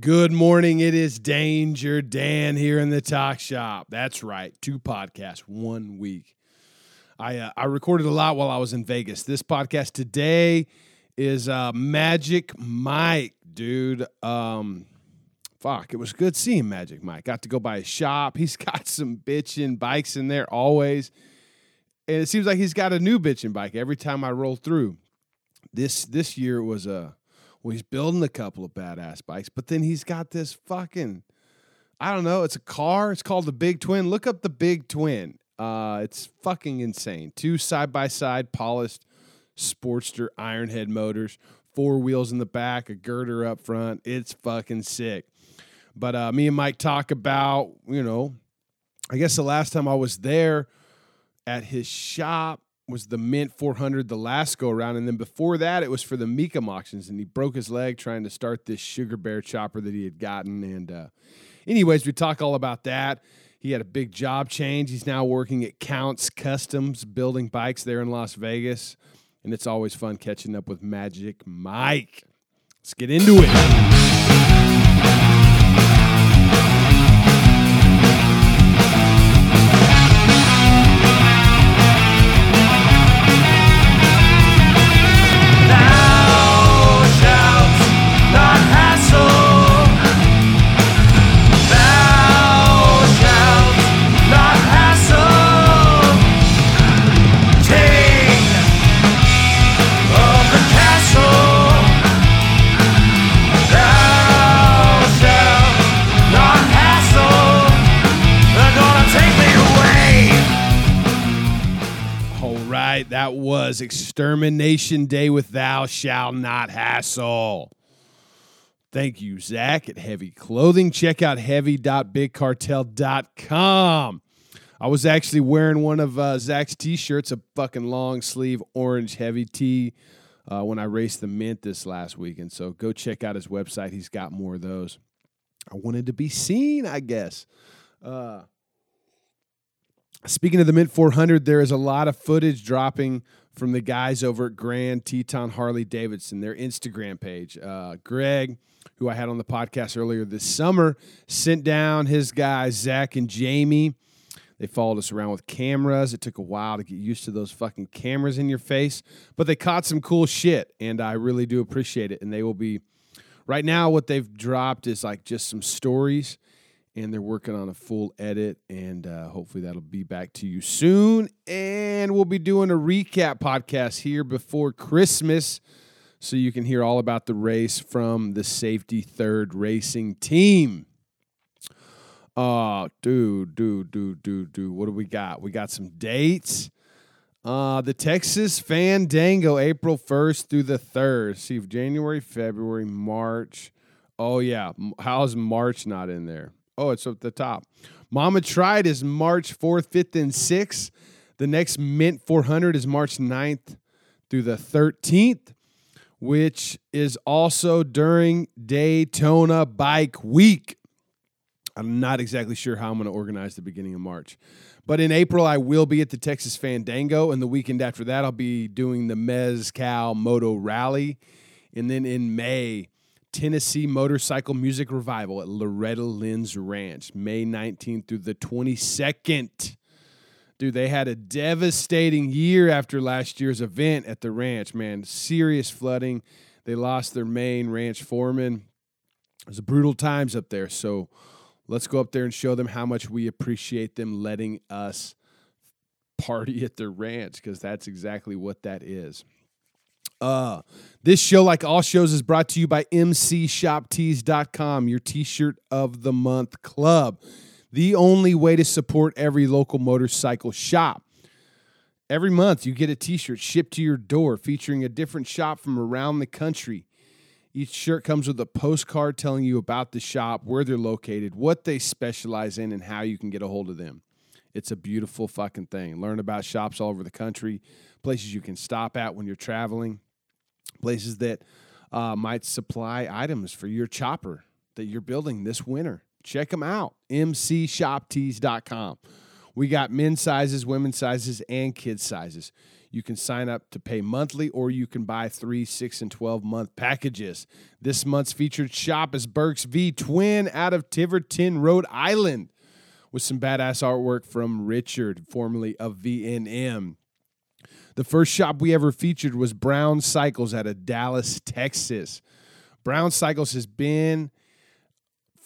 Good morning, it is Danger Dan here in the Talk Shop. That's right, two podcasts, 1 week. I recorded a lot while I was in Vegas. This podcast today is Magic Mike, dude. It was good seeing Magic Mike. Got to go by his shop. He's got some bitchin' bikes in there always. And it seems like he's got a new bitchin' bike every time I roll through. This year was a... Well, he's building a couple of badass bikes, but then he's got this fucking, I don't know, it's a car. It's called the Big Twin. Look up the Big Twin. It's fucking insane. Two side-by-side polished Sportster Ironhead motors, four wheels in the back, a girder up front. It's fucking sick. But me and Mike talk about, you know, I guess the last time I was there at his shop, was the Mint 400, the last go-around, and then before that, it was for the Mecum auctions, and he broke his leg trying to start this Sugar Bear chopper that he had gotten, and anyways, we talk all about that. He had a big job change. He's now working at Counts Kustoms, building bikes there in Las Vegas, and it's always fun catching up with Magic Mike. Let's get into it. That was Extermination Day with Thou Shall Not Hassle. Thank you, Zach, at Heavy Clothing. Check out heavy.bigcartel.com. I was actually wearing one of Zach's T-shirts, a fucking long-sleeve orange Heavy tee, when I raced the Mint this last weekend. So go check out his website. He's got more of those. I wanted to be seen, I guess. Speaking of the Mint 400, there is a lot of footage dropping from the guys over at Grand Teton Harley-Davidson, their Instagram page. Greg, who I had on the podcast earlier this summer, sent down his guys, Zach and Jamie. They followed us around with cameras. It took a while to get used to those fucking cameras in your face, but they caught some cool shit, and I really do appreciate it. And they will be, right now what they've dropped is like just some stories, and they're working on a full edit, and hopefully that'll be back to you soon. And we'll be doing a recap podcast here before Christmas, so you can hear all about the race from the Safety Third Racing team. Dude. What do we got? We got some dates. The Texas Fandango, April 1st through the 3rd. See if January, February, March. Oh, yeah. How's March not in there? Oh, it's up at the top. Mama Tried is March 4th, 5th, and 6th. The next Mint 400 is March 9th through the 13th, which is also during Daytona Bike Week. I'm not exactly sure how I'm going to organize the beginning of March. But in April, I will be at the Texas Fandango, and the weekend after that, I'll be doing the Mezcal Moto Rally. And then in May, Tennessee Motorcycle Music Revival at Loretta Lynn's Ranch, May 19th through the 22nd. Dude, they had a devastating year after last year's event at the ranch, man. Serious flooding. They lost their main ranch foreman. It was brutal times up there, so let's go up there and show them how much we appreciate them letting us party at their ranch, because that's exactly what that is. This show, like all shows, is brought to you by MCShopTees.com, your T-shirt of the month club, the only way to support every local motorcycle shop. Every month, you get a T-shirt shipped to your door featuring a different shop from around the country. Each shirt comes with a postcard telling you about the shop, where they're located, what they specialize in, and how you can get a hold of them. It's a beautiful fucking thing. Learn about shops all over the country, places you can stop at when you're traveling, places that might supply items for your chopper that you're building this winter. Check them out, MCShopTees.com. We got men's sizes, women's sizes, and kids' sizes. You can sign up to pay monthly, or you can buy 3, 6, and 12-month packages. This month's featured shop is Burke's V Twin out of Tiverton, Rhode Island, with some badass artwork from Richard, formerly of VNM. The first shop we ever featured was Brown Cycles out of Dallas, Texas. Brown Cycles has been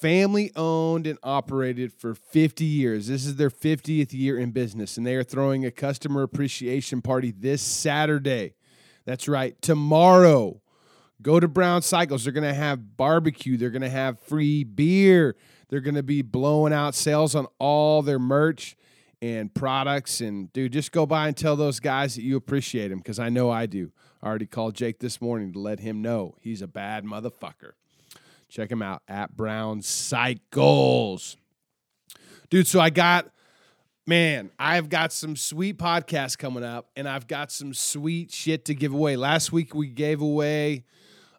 family-owned and operated for 50 years. This is their 50th year in business, and they are throwing a customer appreciation party this Saturday. That's right, tomorrow. Go to Brown Cycles. They're going to have barbecue. They're going to have free beer. They're going to be blowing out sales on all their merch and products. And, dude, just go by and tell those guys that you appreciate them, because I know I do. I already called Jake this morning to let him know he's a bad motherfucker. Check him out at Brown Cycles. Dude, so I've got some sweet podcasts coming up, and I've got some sweet shit to give away. Last week, we gave away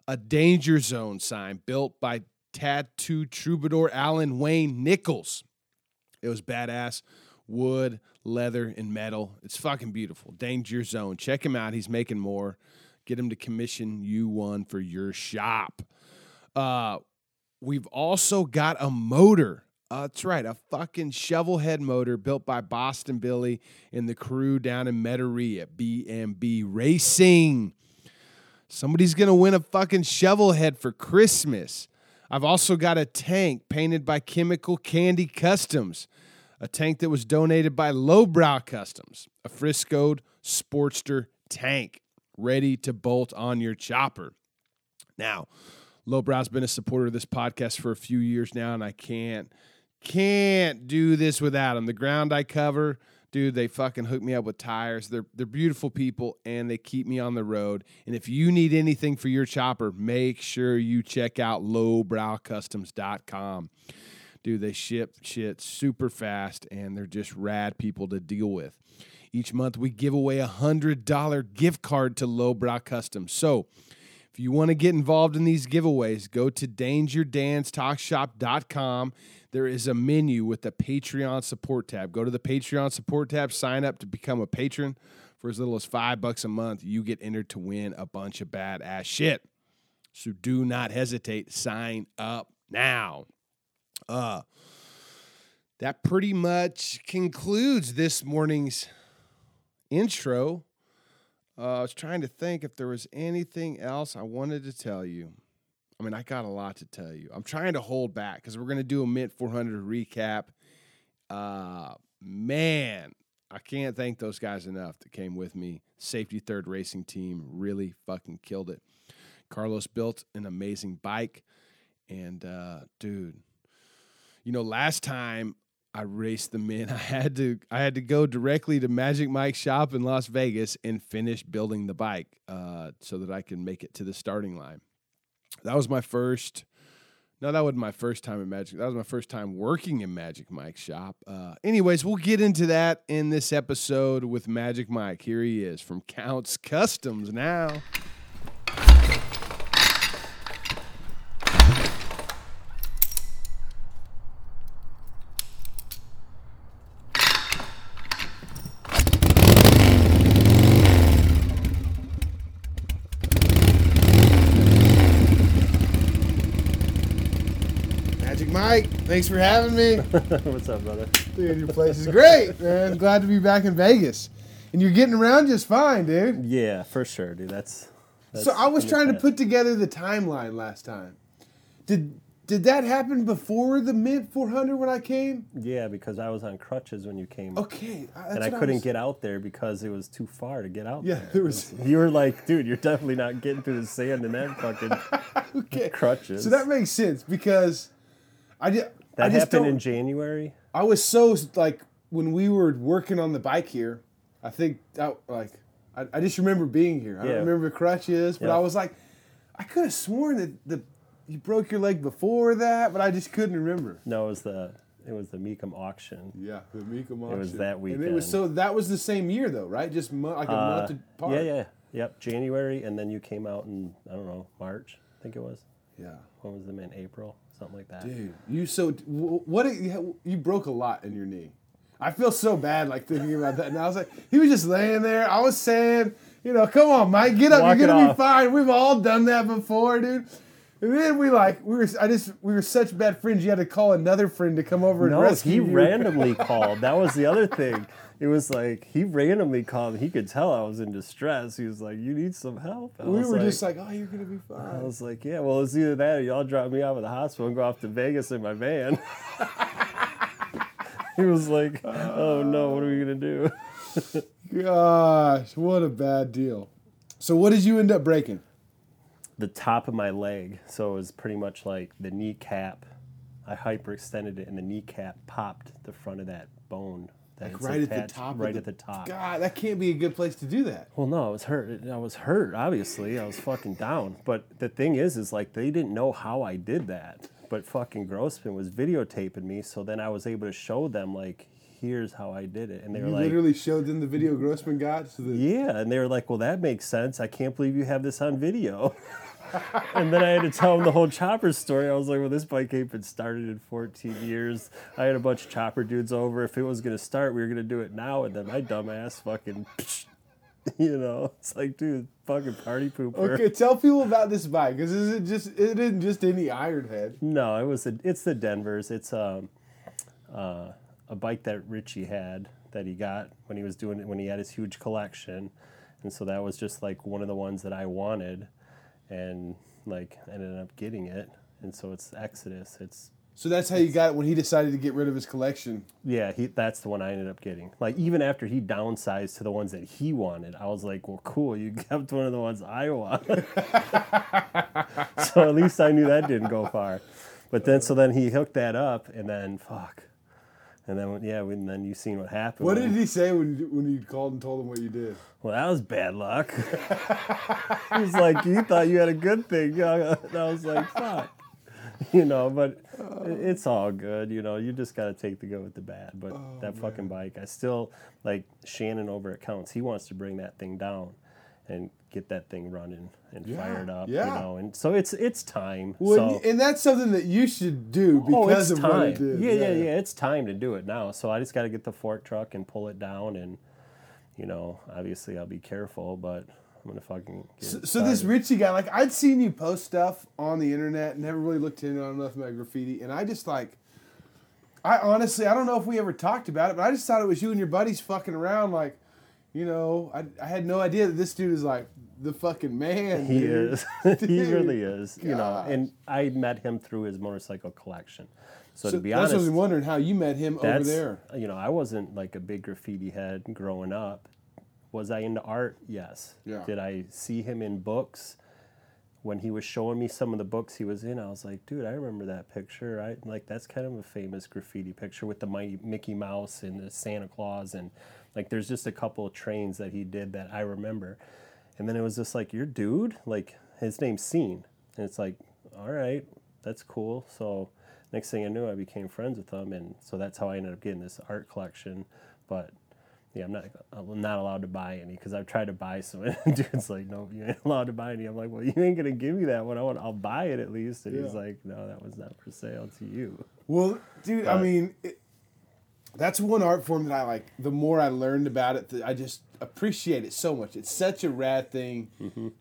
a Danger Zone sign built by tattoo troubadour Alan Wayne Nichols. It was badass. Wood, leather, and metal. It's fucking beautiful. Danger Zone. Check him out. He's making more. Get him to commission you one for your shop. We've also got a motor. That's right, a fucking shovel head motor built by Boston Billy and the crew down in Metairie at BMB Racing. Somebody's going to win a fucking shovel head for Christmas. I've also got a tank painted by Chemical Candy Customs, a tank that was donated by Lowbrow Customs, a Friscoed Sportster tank ready to bolt on your chopper. Now, Lowbrow's been a supporter of this podcast for a few years now, and I can't do this without them. The ground I cover, dude, they fucking hook me up with tires. They're beautiful people, and they keep me on the road. And if you need anything for your chopper, make sure you check out lowbrowcustoms.com. Dude, they ship shit super fast, and they're just rad people to deal with. Each month, we give away a $100 gift card to Lowbrow Customs. So if you want to get involved in these giveaways, go to DangerDansTalkShop.com. There is a menu with the Patreon support tab. Go to the Patreon support tab, sign up to become a patron. For as little as $5 a month, you get entered to win a bunch of badass shit. So do not hesitate. Sign up now. That pretty much concludes this morning's intro. I was trying to think if there was anything else I wanted to tell you. I mean, I got a lot to tell you. I'm trying to hold back because we're going to do a Mint 400 recap. Man, I can't thank those guys enough that came with me. Safety Third Racing team really fucking killed it. Carlos built an amazing bike. And, dude, you know, last time I raced the men, I had to go directly to Magic Mike's shop in Las Vegas and finish building the bike so that I can make it to the starting line. That wasn't my first time at Magic. That was my first time working in Magic Mike's shop. Anyways, we'll get into that in this episode with Magic Mike. Here he is from Counts Kustoms now. Thanks for having me. What's up, brother? Dude, your place is great, man. Glad to be back in Vegas. And you're getting around just fine, dude. Yeah, for sure, dude. That's so I was trying to put together the timeline last time. Did that happen before the Mint 400 when I came? Yeah, because I was on crutches when you came. Okay. I couldn't get out there because it was too far to get out there. Yeah, you were like, dude, you're definitely not getting through the sand in that fucking crutches. So that makes sense because That happened in January. I was so, like, when we were working on the bike here, I think, I just remember being here. I don't remember crutches, but I was like, I could have sworn that you broke your leg before that, but I just couldn't remember. No, it was the Mecum auction. Yeah, the Mecum auction. It was that weekend. And that was the same year, though, right? Just a month apart. Yeah. Yep, January, and then you came out in, I don't know, March, I think it was. Yeah. When was the Mint? April? Something like that. Dude, you broke a lot in your knee. I feel so bad, like, thinking about that. And I was like, he was just laying there. I was saying, you know, come on, Mike, get up. Walk, you're going to be fine. We've all done that before, dude. And then we were such bad friends, you had to call another friend to come over and rescue you. No, he randomly called. That was the other thing. It was like, he randomly called. He could tell I was in distress. He was like, you need some help. We were just like, oh, you're going to be fine. I was like, yeah, well, it's either that or y'all drop me out of the hospital and go off to Vegas in my van. He was like, oh, no, what are we going to do? Gosh, what a bad deal. So what did you end up breaking? The top of my leg, so it was pretty much like the kneecap. I hyperextended it, and the kneecap popped the front of that bone. Like right attached, at the top? Right at the top. God, that can't be a good place to do that. Well, no, I was hurt, obviously. I was fucking down. But the thing is like they didn't know how I did that. But fucking Grossman was videotaping me, so then I was able to show them, like, here's how I did it. And they were like... You literally showed them the video Grossman got? Yeah, and they were like, well, that makes sense. I can't believe you have this on video. And then I had to tell him the whole chopper story. I was like, well, this bike ain't been started in 14 years. I had a bunch of chopper dudes over. If it was going to start, we were going to do it now. And then my dumbass fucking, you know, it's like, dude, fucking party pooper. Okay, tell people about this bike, because it isn't just any Ironhead. No, it's the Denvers. It's a bike that Richie had that he got when he had his huge collection. And so that was just like one of the ones that I wanted. And like ended up getting it, and so it's Exodus. So that's how you got it when he decided to get rid of his collection. Yeah, that's the one I ended up getting. Like even after he downsized to the ones that he wanted, I was like, well, cool, you kept one of the ones I wanted. So at least I knew that didn't go far. But then so he hooked that up, and then fuck. And then, yeah, and then you seen what happened. What did he say when you called and told him what you did? Well, that was bad luck. He was like, you thought you had a good thing. And I was like, fuck. You know, but it's all good. You know, you just got to take the good with the bad. But fucking bike, I still, like, Shannon over at Counts, he wants to bring that thing down and get that thing running and fired up, you know. And so it's time. Well, so. And that's something that you should do because of what it is. Yeah. It's time to do it now. So I just got to get the fork truck and pull it down, and you know, obviously I'll be careful, but I'm gonna fucking. So this Richie guy, like I'd seen you post stuff on the internet, never really looked into it enough about graffiti, and I just like. I don't know if we ever talked about it, but I just thought it was you and your buddies fucking around, like. You know, I had no idea that this dude is like the fucking man. He is. He really is. Gosh. You know, and I met him through his motorcycle collection. So to be honest, I was wondering how you met him over there. You know, I wasn't like a big graffiti head growing up. Was I into art? Yes. Yeah. Did I see him in books? When he was showing me some of the books he was in, I was like, dude, I remember that picture. That's kind of a famous graffiti picture with the Mickey Mouse and the Santa Claus, and like there's just a couple of trains that he did that I remember. And then it was just like, your dude, like his name's SEEN. And it's like, all right, that's cool. So next thing I knew, I became friends with him, and so that's how I ended up getting this art collection. But yeah, I'm not allowed to buy any, because I've tried to buy some. And dude's like, no, you ain't allowed to buy any. I'm like, well, you ain't going to give me that one. I'll buy it at least. And he's like, no, that one's not for sale to you. Well, dude, but, I mean, that's one art form that I like. The more I learned about it, I just appreciate it so much. It's such a rad thing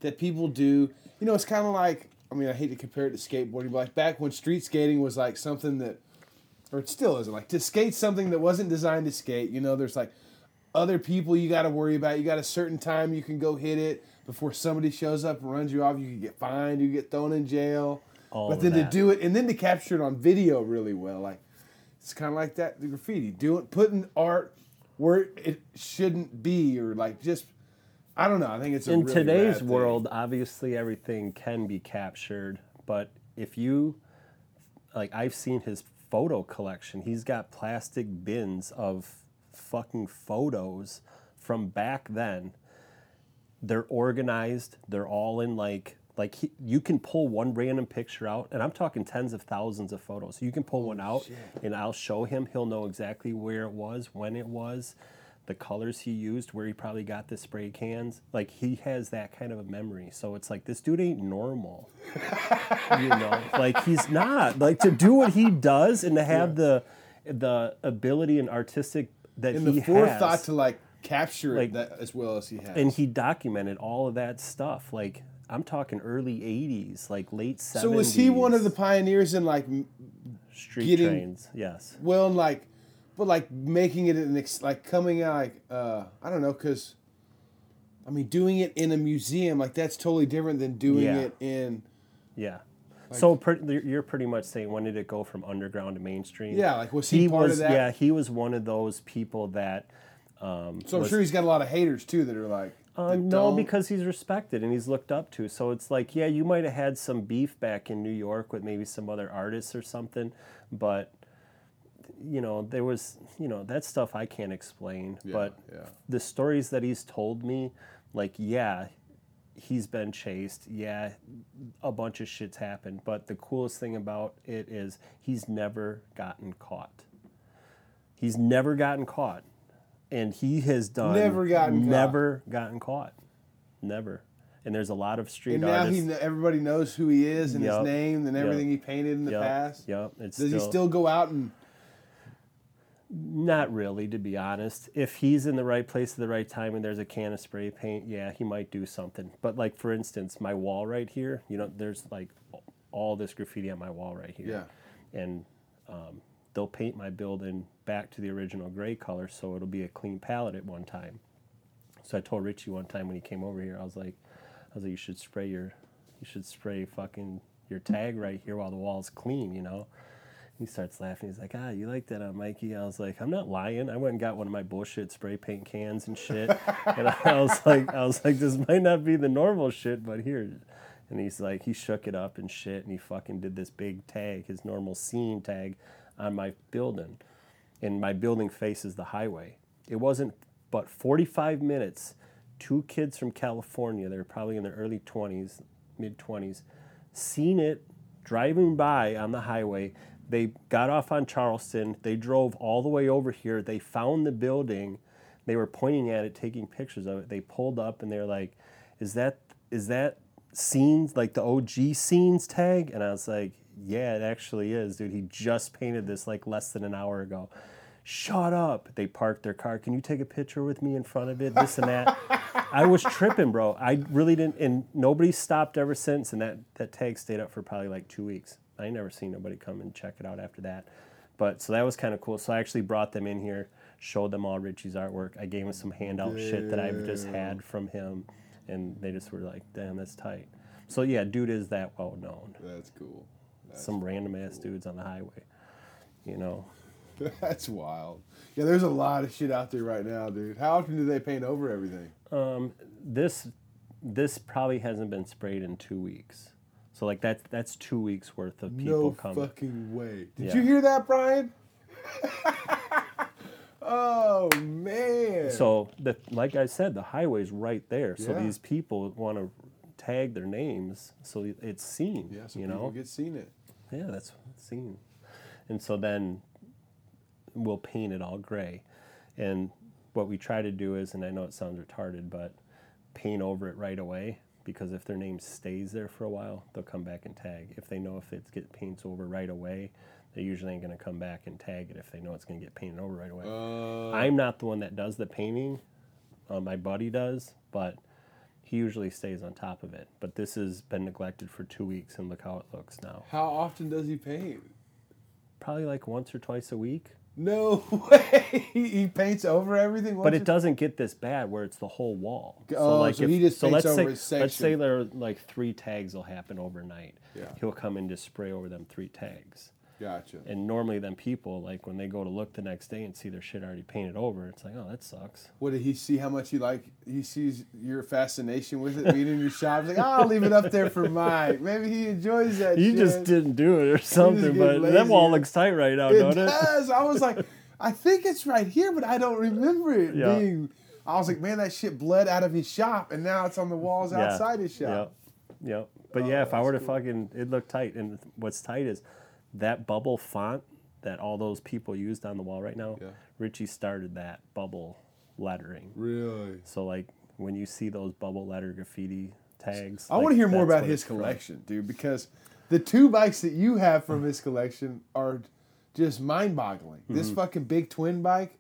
that people do. You know, it's kind of like, I mean, I hate to compare it to skateboarding, but like back when street skating was like something that, or it still isn't, like to skate something that wasn't designed to skate, you know, there's like, other people you got to worry about. You got a certain time you can go hit it before somebody shows up and runs you off. You can get fined. You get thrown in jail. But then to do it and then to capture it on video really well, like it's kind of like that. The graffiti, putting art where it shouldn't be, or like just I don't know. I think it's in today's world. Obviously, everything can be captured, but if you like, I've seen his photo collection. He's got plastic bins of fucking photos from back then. They're organized, they're all in like you can pull one random picture out, and I'm talking tens of thousands of photos. So you can pull one out and I'll show him. He'll know exactly where it was, when it was, the colors he used, where he probably got the spray cans. Like he has that kind of a memory. So it's like, this dude ain't normal. You know, like he's not, like to do what he does and to have the ability and artistic that he has. And the forethought to, like, capture it that as well as he has. And he documented all of that stuff. Like, I'm talking early 80s, like late 70s. So was he one of the pioneers in, like, street trains? Yes. Well, and, like, but, like, making it, coming out, I don't know, because, I mean, doing it in a museum, like, that's totally different than doing it in... Yeah. Like, so you're pretty much saying, when did it go from underground to mainstream? Yeah, like, was he part of that? Yeah, he was one of those people that... so I'm sure he's got a lot of haters, too, that are like... No, because he's respected and he's looked up to. So it's like, yeah, you might have had some beef back in New York with maybe some other artists or something, but, you know, there was, you know, that stuff I can't explain. Yeah, but the stories that he's told me, like, yeah... He's been chased. Yeah, a bunch of shit's happened. But the coolest thing about it is he's never gotten caught. He's never gotten caught. And he has done... Never gotten caught. Never. And there's a lot of street artists. And now everybody knows who he is and his name and everything he painted in the past. Does he still go out and... Not really, to be honest. If he's in the right place at the right time and there's a can of spray paint, yeah, he might do something. But, like, for instance, my wall right here, you know, there's, like, all this graffiti on my wall right here. Yeah. And they'll paint my building back to the original gray color, so it'll be a clean palette at one time. So I told Richie one time when he came over here, I was like, you should spray fucking your tag right here while the wall's clean, you know? He starts laughing. He's like, you like that, Mikey? I was like, I'm not lying. I went and got one of my bullshit spray paint cans and shit. And I was like, this might not be the normal shit, but here. And he's like, he shook it up and shit, and he fucking did this big tag, his normal SEEN tag, on my building. And my building faces the highway. It wasn't but 45 minutes. Two kids from California, they were probably in their early 20s, mid-20s, seen it driving by on the highway. They got off on Charleston. They drove all the way over here. They found the building. They were pointing at it, taking pictures of it. They pulled up, and they're like, is that SEEN's, like the OG SEEN's tag? And I was like, yeah, it actually is, dude. He just painted this, like, less than an hour ago. Shut up. They parked their car. Can you take a picture with me in front of it? This and that. I was tripping, bro. I really didn't. And nobody stopped ever since, and that tag stayed up for probably, like, 2 weeks. I never seen nobody come and check it out after that. But so that was kind of cool. So I actually brought them in here, showed them all Richie's artwork. I gave them some handout shit that I've just had from him. And they just were like, damn, that's tight. So yeah, dude is that well known. That's cool. Some random ass dudes on the highway, you know. That's wild. Yeah, there's a lot of shit out there right now, dude. How often do they paint over everything? This probably hasn't been sprayed in 2 weeks. So, like, that's 2 weeks worth of people coming. No fucking way. Did you hear that, Brian? Oh, man. So, like I said, the highway's right there. So these people want to tag their names so it's seen. Yeah, so people get seen it. Yeah, that's seen. And so then we'll paint it all gray. And what we try to do is, and I know it sounds retarded, but paint over it right away. Because if their name stays there for a while, they'll come back and tag. If they know if it paints over right away, they usually ain't going to come back and tag it if they know it's going to get painted over right away. I'm not the one that does the painting. My buddy does, but he usually stays on top of it. But this has been neglected for 2 weeks, and look how it looks now. How often does he paint? Probably like once or twice a week. No way! He paints over everything. But it doesn't get this bad where it's the whole wall. So he just paints over his section. Let's say there are like three tags will happen overnight. Yeah. He'll come in to spray over them three tags. Gotcha. And normally them people, like when they go to look the next day and see their shit already painted over, it's like, oh, that sucks. What did he see? How much he sees your fascination with it being in your shop? He's like, oh, I'll leave it up there for Mike. Maybe he enjoys that shit. You just didn't do it or something, but that wall looks tight right now, doesn't it? It does. I was like, I think it's right here, but I don't remember it being. I was like, man, that shit bled out of his shop, and now it's on the walls outside his shop. Yep. But if I were to fucking, it looked tight. And what's tight is, that bubble font that all those people used on the wall right now, Richie started that bubble lettering. Really? So, like, when you see those bubble letter graffiti tags... I want to hear more about his collection, dude, because the two bikes that you have from his collection are just mind-boggling. Mm-hmm. This fucking Big Twin bike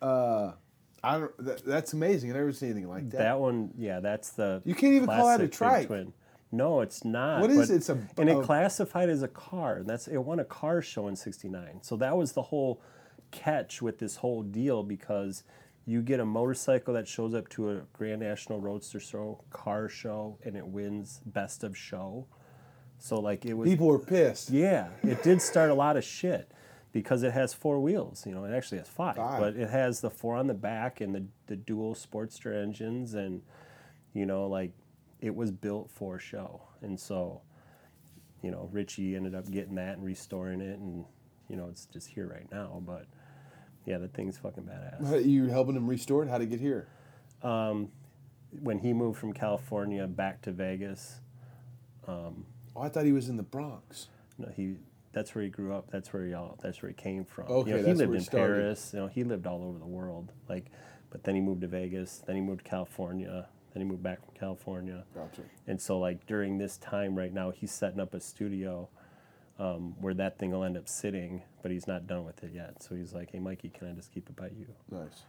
That's amazing. I never seen anything like that. That one, yeah, that's the you can't even call that a trike. Twin. No, it's not. What is it? It classified as a car. And it won a car show in '69. So that was the whole catch with this whole deal, because you get a motorcycle that shows up to a Grand National Roadster Show, car show, and it wins best of show. So like it was, people were pissed. Yeah, it did start a lot of shit. Because it has four wheels, you know, it actually has five, but it has the four on the back and the dual Sportster engines, and, you know, like, it was built for show. And so, you know, Richie ended up getting that and restoring it, and, you know, it's just here right now, but, yeah, the thing's fucking badass. You were helping him restore it? How'd it get here? When he moved from California back to Vegas. I thought he was in the Bronx. No, that's where he grew up. That's where he came from. Okay, you know, he lived in Paris. You know, he lived all over the world. Like, but then he moved to Vegas. Then he moved to California. Then he moved back from California. Gotcha. And so, like, during this time right now, he's setting up a studio where that thing will end up sitting, but he's not done with it yet. So he's like, "Hey, Mikey, can I just keep it by you?" Nice.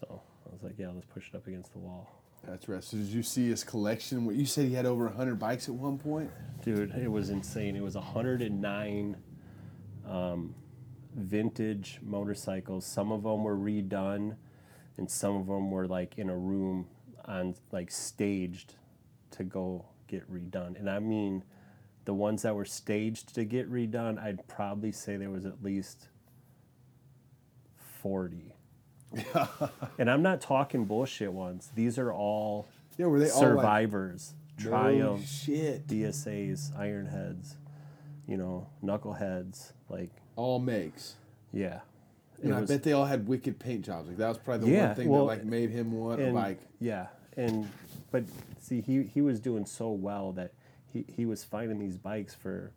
So I was like, "Yeah, let's push it up against the wall." That's right. So did you see his collection? You said he had over 100 bikes at one point? Dude, it was insane. It was 109 vintage motorcycles. Some of them were redone, and some of them were like in a room on like staged to go get redone. And I mean, the ones that were staged to get redone, I'd probably say there was at least 40. And I'm not talking bullshit ones. These are all survivors, all like, triumphs, DSAs, ironheads, you know, knuckleheads, like all makes. Yeah, and I bet they all had wicked paint jobs. Like that was probably the one thing that like made him want a bike. Yeah, but see, he was doing so well that he was finding these bikes for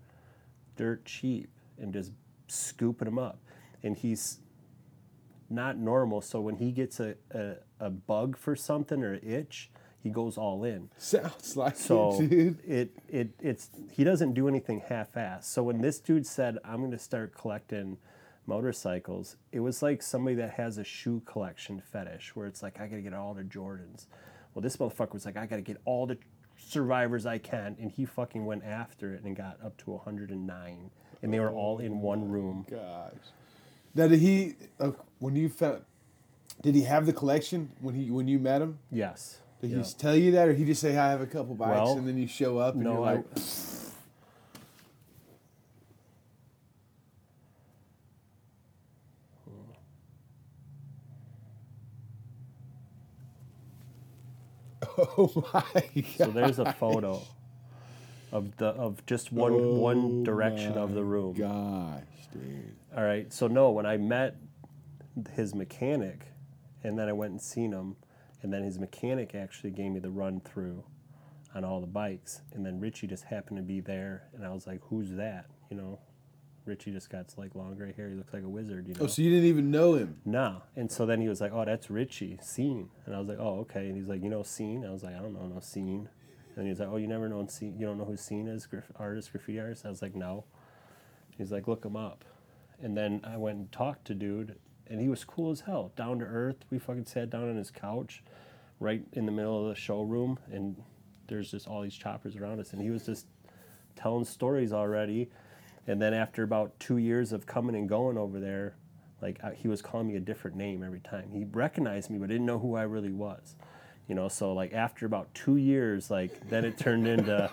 dirt cheap and just scooping them up, and he's not normal, so when he gets a bug for something or an itch, he goes all in. Sounds like it, dude. He doesn't do anything half-assed. So when this dude said, "I'm going to start collecting motorcycles," it was like somebody that has a shoe collection fetish, where it's like, "I got to get all the Jordans." Well, this motherfucker was like, "I got to get all the survivors I can," and he fucking went after it and got up to 109, and they were all in one room. Gosh. Now, did he, did he have the collection when you met him? Yes. Did he tell you that, or he just say, "I have a couple bikes," and then you show up and you're like... Oh my God! So there's a photo of just one direction of the room. Gosh, dude. All right, so no, when I met his mechanic, and then I went and seen him, and then his mechanic actually gave me the run-through on all the bikes, and then Richie just happened to be there, and I was like, "Who's that?" You know, Richie just got like long gray hair, he looks like a wizard, you know. Oh, so you didn't even know him? Nah, and so then he was like, "Oh, that's Richie, SEEN," and I was like, "Oh, okay," and he's like, "You know SEEN?" I was like, "I don't know no SEEN," and he was like, "Oh, you never known SEEN? You don't know who SEEN is, graffiti artist?" I was like, "No," he's like, "Look him up." And then I went and talked to dude, and he was cool as hell, down to earth. We fucking sat down on his couch right in the middle of the showroom, and there's just all these choppers around us, and he was just telling stories already. And then after about 2 years of coming and going over there, like he was calling me a different name every time. He recognized me, but didn't know who I really was. You know, so like after about 2 years, like then it turned into,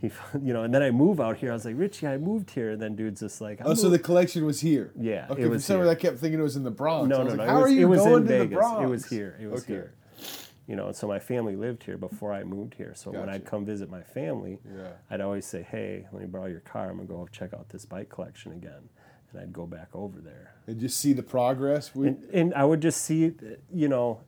you know, and then I move out here. I was like, "Richie, I moved here." And then dude's just like, so the collection was here. Yeah, okay, it was here. I kept thinking it was in the Bronx. No. How are you going to Vegas? The Bronx? It was here. It was here. You know, and so my family lived here before I moved here. So when I'd come visit my family, I'd always say, "Hey, let me borrow your car. I'm going to go check out this bike collection again." And I'd go back over there. And just see the progress? And I would just see, you know,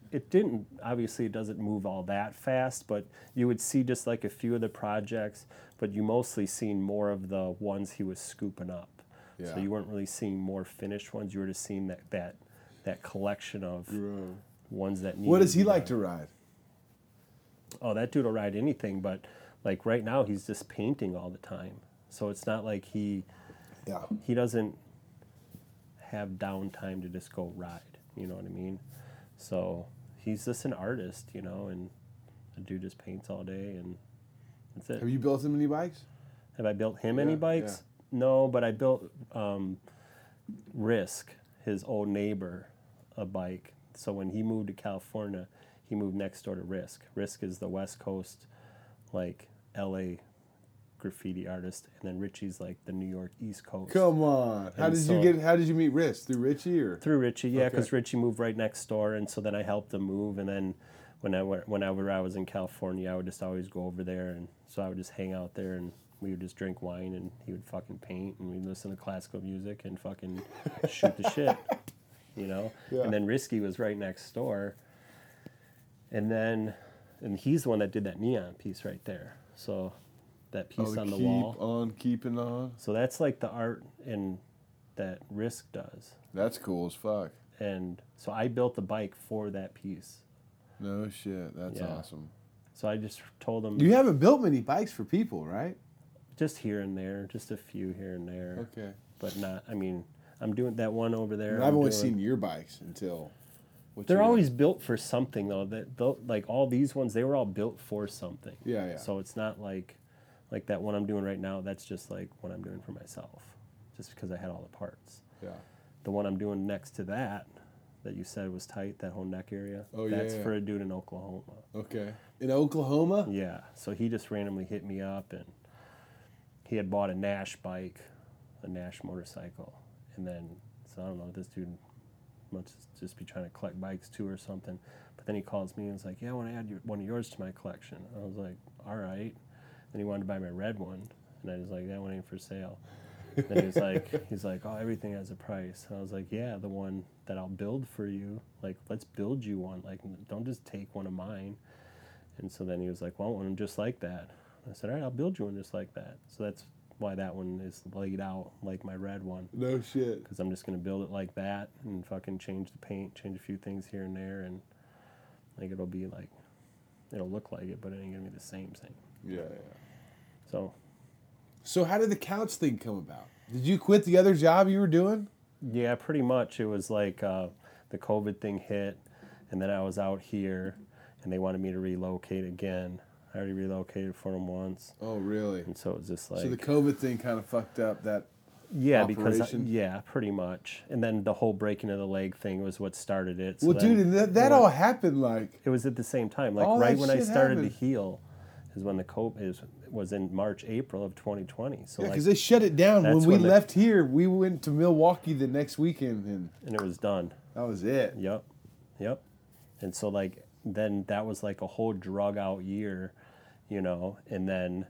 obviously it doesn't move all that fast, but you would see just like a few of the projects, but you mostly seen more of the ones he was scooping up. Yeah. So you weren't really seeing more finished ones, you were just seeing that collection of ones that needed. What does he like to ride? Oh, that dude will ride anything, but like right now he's just painting all the time. So it's not like he doesn't have downtime to just go ride, you know what I mean? So he's just an artist, you know, and the dude just paints all day, and that's it. Have you built him any bikes? Have I built him any bikes? Yeah. No, but I built Risk, his old neighbor, a bike. So when he moved to California, he moved next door to Risk. Risk is the West Coast, like, L.A. graffiti artist, and then Richie's like the New York East Coast. Come on. And how did you meet Risk? Through Richie or? Through Richie, yeah, because Richie moved right next door, and so then I helped him move, and then whenever I was in California, I would just always go over there, and so I would just hang out there, and we would just drink wine, and he would fucking paint, and we'd listen to classical music and fucking shoot the shit, you know? Yeah. And then Risky was right next door, and he's the one that did that neon piece right there, so that piece on the wall. Keep on keeping on. So that's like the art in that Risk does. That's cool as fuck. And so I built the bike for that piece. No shit, that's awesome. So I just told him. You haven't built many bikes for people, right? Just here and there, just a few here and there. Okay. But not, I mean, I'm doing that one over there. I've only seen your bikes until. They're always built for something though. That like all these ones, they were all built for something. Yeah, yeah. So it's not like. Like that one I'm doing right now, that's just like what I'm doing for myself, just because I had all the parts. Yeah. The one I'm doing next to that you said was tight, that whole neck area. Oh, that's for a dude in Oklahoma. Okay. In Oklahoma? Yeah. So he just randomly hit me up, and he had bought a Nash bike, a Nash motorcycle. And then, so I don't know, this dude must just be trying to collect bikes too or something. But then he calls me and was like, yeah, I want to add one of yours to my collection. I was like, all right. And he wanted to buy my red one, and I was like, that one ain't for sale. And he's like, oh, everything has a price. And I was like, yeah, the one that I'll build for you. Like, let's build you one. Like, don't just take one of mine. And so then he was like, well, I want one just like that. And I said, all right, I'll build you one just like that. So that's why that one is laid out like my red one. No shit. Because I'm just going to build it like that and fucking change the paint, change a few things here and there, and like it'll be like, it'll look like it, but it ain't going to be the same thing. Yeah, yeah. So how did the Counts thing come about? Did you quit the other job you were doing? Yeah, pretty much. It was like the COVID thing hit, and then I was out here, and they wanted me to relocate again. I already relocated for them once. Oh, really? And so it was just like... So the COVID thing kind of fucked up that operation? Yeah, pretty much. And then the whole breaking of the leg thing was what started it. So well, dude, that all happened like... It was at the same time. Like right when I started to heal is when the COVID... was in March, April of 2020. So yeah, because like, they shut it down. When we left here, we went to Milwaukee the next weekend. And it was done. That was it. Yep. And so like, then that was like a whole drug out year, you know, and then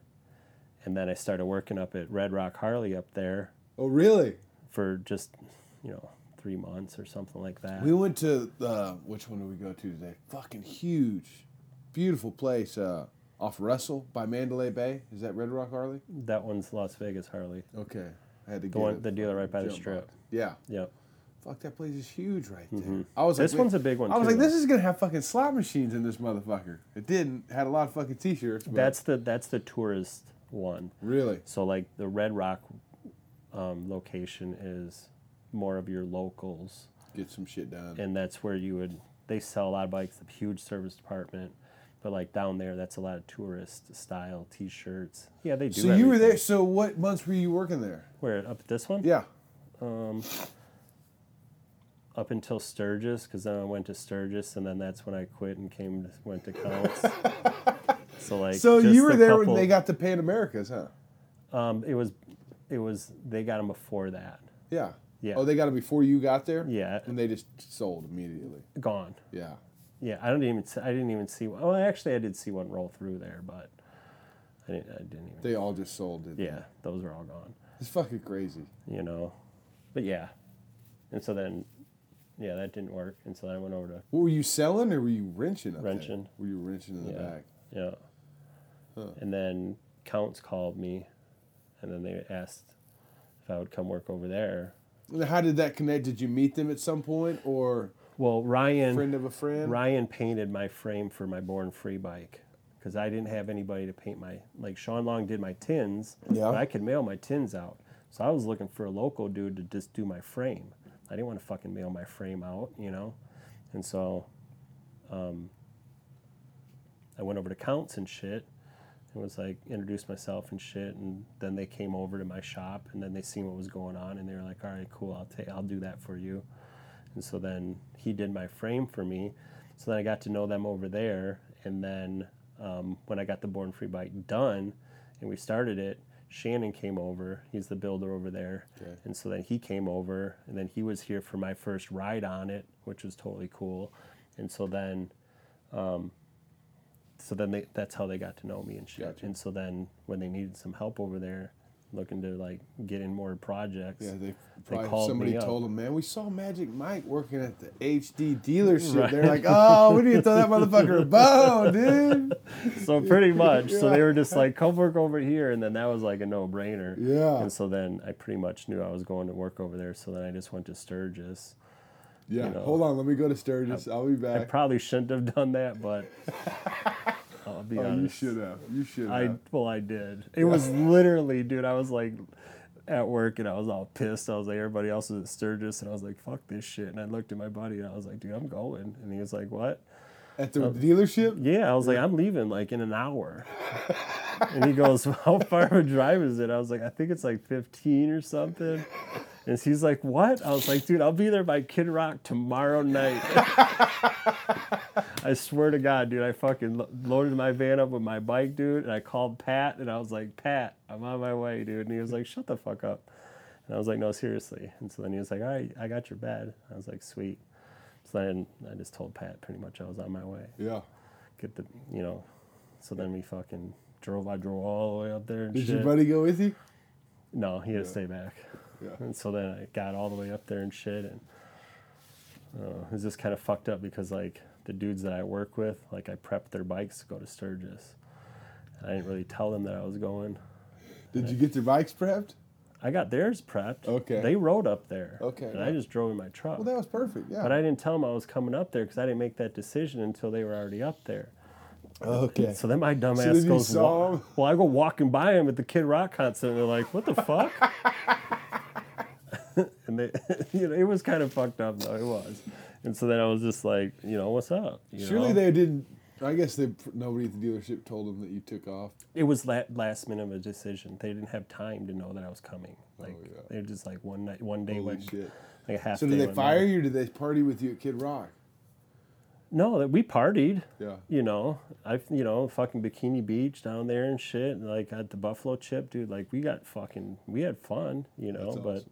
I started working up at Red Rock Harley up there. Oh, really? For just, you know, 3 months or something like that. We went to, which one did we go to today? Fucking huge, beautiful place, off Russell by Mandalay Bay. Is that Red Rock Harley? That one's Las Vegas Harley. Okay. I had to get it. The dealer right by the strip. Yeah. Yep. Fuck, that place is huge right there. Mm-hmm. I was like, this one's a big one, too. I was like, this is going to have fucking slot machines in this motherfucker. It didn't. It had a lot of fucking T-shirts. That's the tourist one. Really? So, like, the Red Rock location is more of your locals. Get some shit done. And that's where they sell a lot of bikes, the huge service department. But like down there, that's a lot of tourist style T-shirts. Yeah, they do. So you were there. So what months were you working there? Where up at this one? Yeah. Up until Sturgis, because then I went to Sturgis, and then that's when I quit and went to Counts. So like. So you were there when they got the Pan Americas, huh? It was they got them before that. Yeah. Yeah. Oh, they got them before you got there. Yeah. And they just sold immediately. Gone. Yeah. Yeah, I didn't even see one. Well, actually, I did see one roll through there, but I didn't even. They all just sold, didn't they? Yeah, those were all gone. It's fucking crazy. You know? But yeah. And so then, yeah, that didn't work. And so then I went over to... What, were you selling or were you wrenching up there? Wrenching. Were you wrenching in the back? Yeah. Huh. And then Counts called me, and then they asked if I would come work over there. How did that connect? Did you meet them at some point, or... Well, Ryan, friend of a friend. Ryan painted my frame for my Born Free bike because I didn't have anybody to paint my... Like, Sean Long did my tins, but I could mail my tins out. So I was looking for a local dude to just do my frame. I didn't want to fucking mail my frame out, you know? And so I went over to Counts and shit, and was like, introduced myself and shit, and then they came over to my shop, and then they seen what was going on, and they were like, all right, cool, I'll do that for you. And so then he did my frame for me, so then I got to know them over there, and then when I got the Born Free bike done, and we started it, Shannon came over, he's the builder over there, okay. And so then he came over, and then he was here for my first ride on it, which was totally cool, and so then... So then that's how they got to know me and shit. Gotcha. And so then when they needed some help over there, looking to like get in more projects, they called somebody me up. Told them, man, we saw Magic Mike working at the HD dealership. Right. They're like, oh, we need to throw that motherfucker a bone, dude. So pretty much. So they were just like, come work over here. And then that was like a no-brainer. Yeah. And so then I pretty much knew I was going to work over there. So then I just went to Sturgis. Yeah, you know, hold on, let me go to Sturgis. I'll be back. I probably shouldn't have done that, but I'll be honest. You should have. You should have. I did. It was literally, dude, I was like at work and I was all pissed. I was like, everybody else is at Sturgis, and I was like, fuck this shit. And I looked at my buddy and I was like, dude, I'm going. And he was like, what? At the dealership? Yeah, I was like, I'm leaving like in an hour. And he goes, how far of a drive is it? I was like, I think it's like 15 or something. And he's like, what? I was like, dude, I'll be there by Kid Rock tomorrow night. I swear to God, dude, I fucking loaded my van up with my bike, dude, and I called Pat, and I was like, Pat, I'm on my way, dude. And he was like, shut the fuck up. And I was like, no, seriously. And so then he was like, all right, I got your bed. I was like, sweet. So then I just told Pat pretty much I was on my way. Yeah. Get the, you know, so then we fucking drove all the way up there and shit. Did your buddy go with you? No, he had to stay back. Yeah. And so then I got all the way up there and shit, and it was just kind of fucked up because, like, the dudes that I work with, like, I prepped their bikes to go to Sturgis. And I didn't really tell them that I was going. Did you get their bikes prepped? I got theirs prepped. Okay. They rode up there. Okay. And I just drove in my truck. Well, that was perfect, yeah. But I didn't tell them I was coming up there because I didn't make that decision until they were already up there. Okay. So then my dumbass goes, well, I go walking by him at the Kid Rock concert, and they're like, what the fuck? And they, you know, it was kind of fucked up, though. It was. And so then I was just like, you know, what's up? You surely know? They didn't, I guess nobody at the dealership told them that you took off. It was last minute of a decision. They didn't have time to know that I was coming. Like, they were just like one night, one day went, like a half day. So did they fire you, or did they party with you at Kid Rock? No, we partied. Yeah. You know, fucking Bikini Beach down there and shit. And like at the Buffalo Chip, dude, like we had fun, you know, that's awesome. But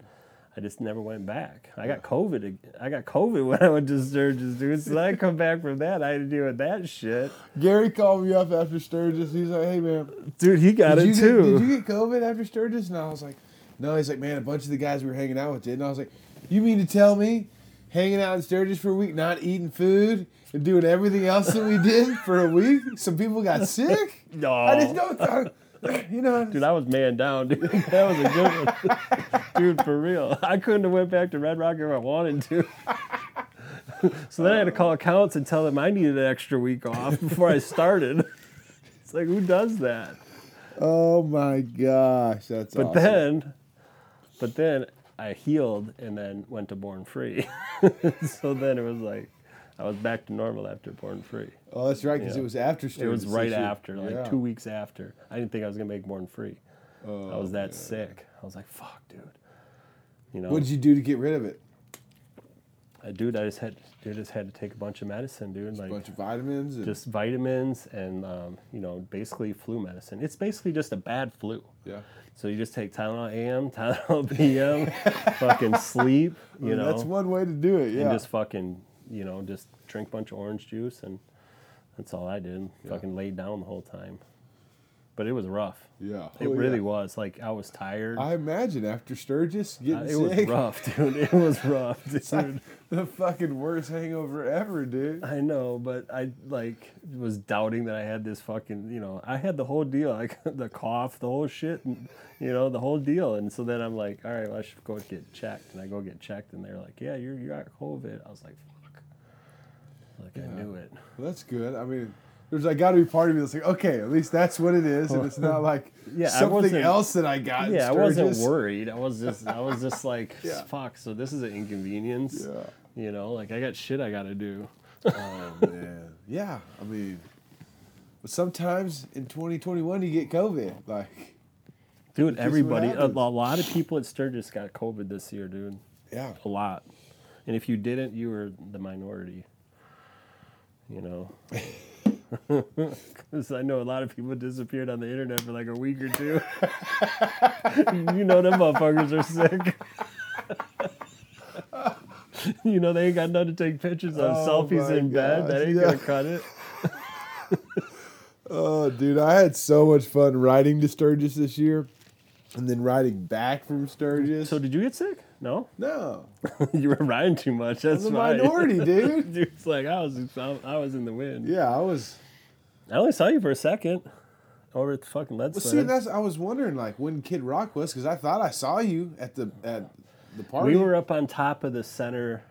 I just never went back. I got COVID. I got COVID when I went to Sturgis, dude. So I come back from that. I had to deal with that shit. Gary called me up after Sturgis. He's like, hey, man. Dude, he got it too. Did you get COVID after Sturgis? And I was like, no. He's like, man, a bunch of the guys we were hanging out with did. And I was like, you mean to tell me hanging out in Sturgis for a week, not eating food, and doing everything else that we did for a week, some people got sick? No. I just don't talk. You know, dude, I was man down, dude. That was a good one. Dude, for real. I couldn't have went back to Red Rock if I wanted to. So then I had to call Accounts and tell them I needed an extra week off before I started. It's like, who does that? Oh, my gosh. That's awesome. But then I healed and then went to Born Free. So then it was like, I was back to normal after Born Free. Oh, that's right, because it was after Sturgis. It was right after, like 2 weeks after. I didn't think I was going to make Born Free. Oh, I was that sick. I was like, fuck, dude. You know, what did you do to get rid of it? I just had to take a bunch of medicine, dude. Just like a bunch of vitamins? Just vitamins and, basically flu medicine. It's basically just a bad flu. Yeah. So you just take Tylenol AM, Tylenol PM, fucking sleep, you know. That's one way to do it, yeah. And just fucking... You know, just drink a bunch of orange juice, and that's all I did. Yeah. Fucking laid down the whole time. But it was rough. Yeah. It really was. Like, I was tired. I imagine after Sturgis getting sick. It was rough, dude. It was rough, dude. It's like the fucking worst hangover ever, dude. I know, but I, like, was doubting that I had this fucking, you know, I had the whole deal. Like, the cough, the whole shit, and, you know, the whole deal. And so then I'm like, all right, well, I should go get checked. And I go get checked, and they're like, yeah, you got COVID. I was like, I knew it. Well, that's good. I mean, there's like got to be part of me that's like, okay, at least that's what it is, and it's not like something else that I got. Yeah, I wasn't worried. I was just like, fuck. So this is an inconvenience. Yeah. You know, like I got shit I got to do. Oh man. Yeah, I mean, but sometimes in 2021 you get COVID. Like, dude, everybody, a lot of people at Sturgis got COVID this year, dude. Yeah, a lot. And if you didn't, you were the minority. You know, because I know a lot of people disappeared on the internet for like a week or two. You know, them motherfuckers are sick. You know, they ain't got nothing to take pictures of. Selfies in bed. That ain't going to cut it. Oh, dude, I had so much fun riding to Sturgis this year and then riding back from Sturgis. So did you get sick? No? No. You were riding too much. That's right. I'm a minority, dude. Dude, it's like I was in the wind. Yeah, I was. I only saw you for a second over at the fucking lead side. See, I was wondering, like, when Kid Rock was, because I thought I saw you at the party. We were up on top of the center,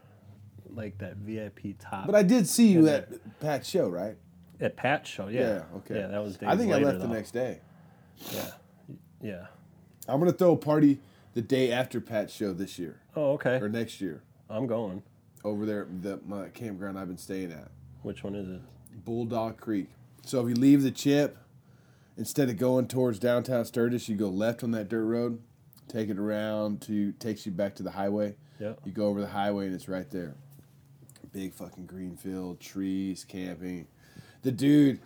like that VIP top. But I did see you at Pat's show, right? At Pat's show, yeah. Yeah, okay. Yeah, that was days later. I think I left the next day. Yeah. Yeah. I'm going to throw a party the day after Pat's show this year. Oh, okay. Or next year. I'm going. Over there, my campground I've been staying at. Which one is it? Bulldog Creek. So if you leave the Chip, instead of going towards downtown Sturgis, you go left on that dirt road. Take it around takes you back to the highway. Yep. You go over the highway and it's right there. Big fucking green field, trees, camping. The dude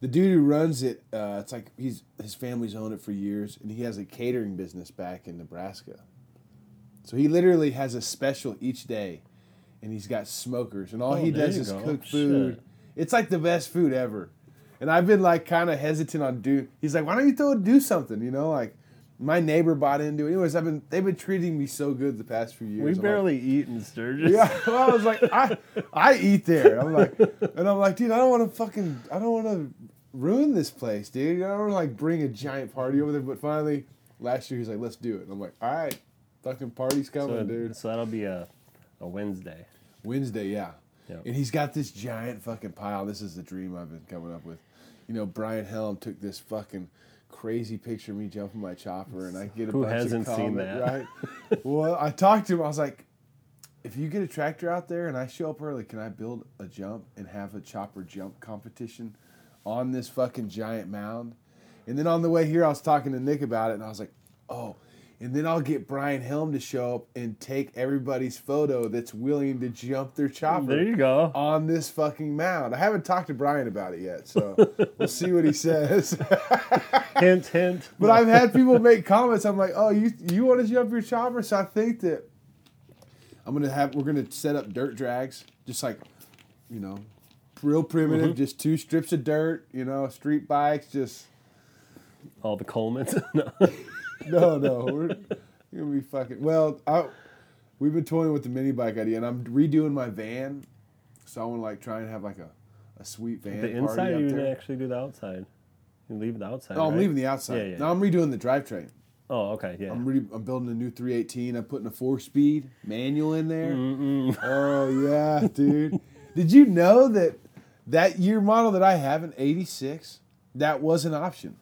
who runs it, it's like his family's owned it for years, and he has a catering business back in Nebraska. So he literally has a special each day, and he's got smokers, and all he does is cook food. Shit. It's like the best food ever. And I've been like kind of hesitant on he's like, why don't you do something, you know, like. My neighbor bought into it. Anyways, they've been treating me so good the past few years. We barely eat in Sturgis. Yeah, well, I was like, I eat there. I'm like, dude, I don't want to ruin this place, dude. I don't want to like bring a giant party over there. But finally, last year he's like, let's do it. And I'm like, all right, fucking party's coming, dude. So that'll be a Wednesday. Wednesday, yeah. Yep. And he's got this giant fucking pile. This is the dream I've been coming up with. You know, Brian Helm took this fucking crazy picture of me jumping my chopper, and I get a bunch of comments. Who hasn't seen that? Right? Well, I talked to him. I was like, if you get a tractor out there and I show up early, can I build a jump and have a chopper jump competition on this fucking giant mound? And then on the way here, I was talking to Nick about it, and I was like, oh, and then I'll get Brian Helm to show up and take everybody's photo that's willing to jump their chopper. There you go. On this fucking mound. I haven't talked to Brian about it yet, so we'll see what he says. Hint, hint. But I've had people make comments. I'm like, oh, you want to jump your chopper? So I think that we're gonna set up dirt drags, just like, you know, real primitive, just two strips of dirt, you know, street bikes, just all the Coleman's. No, we're gonna be fucking. Well, we've been toying with the mini bike idea, and I'm redoing my van, so I want to like try and have like a sweet van. The inside, you're gonna actually do the outside. You leave the outside. No, right? I'm leaving the outside. Yeah. No, I'm redoing the drivetrain. Oh, okay, yeah. I'm building a new 318. I'm putting a 4-speed manual in there. Mm-mm. Oh yeah, dude. Did you know that year model that I have in '86, that was an option.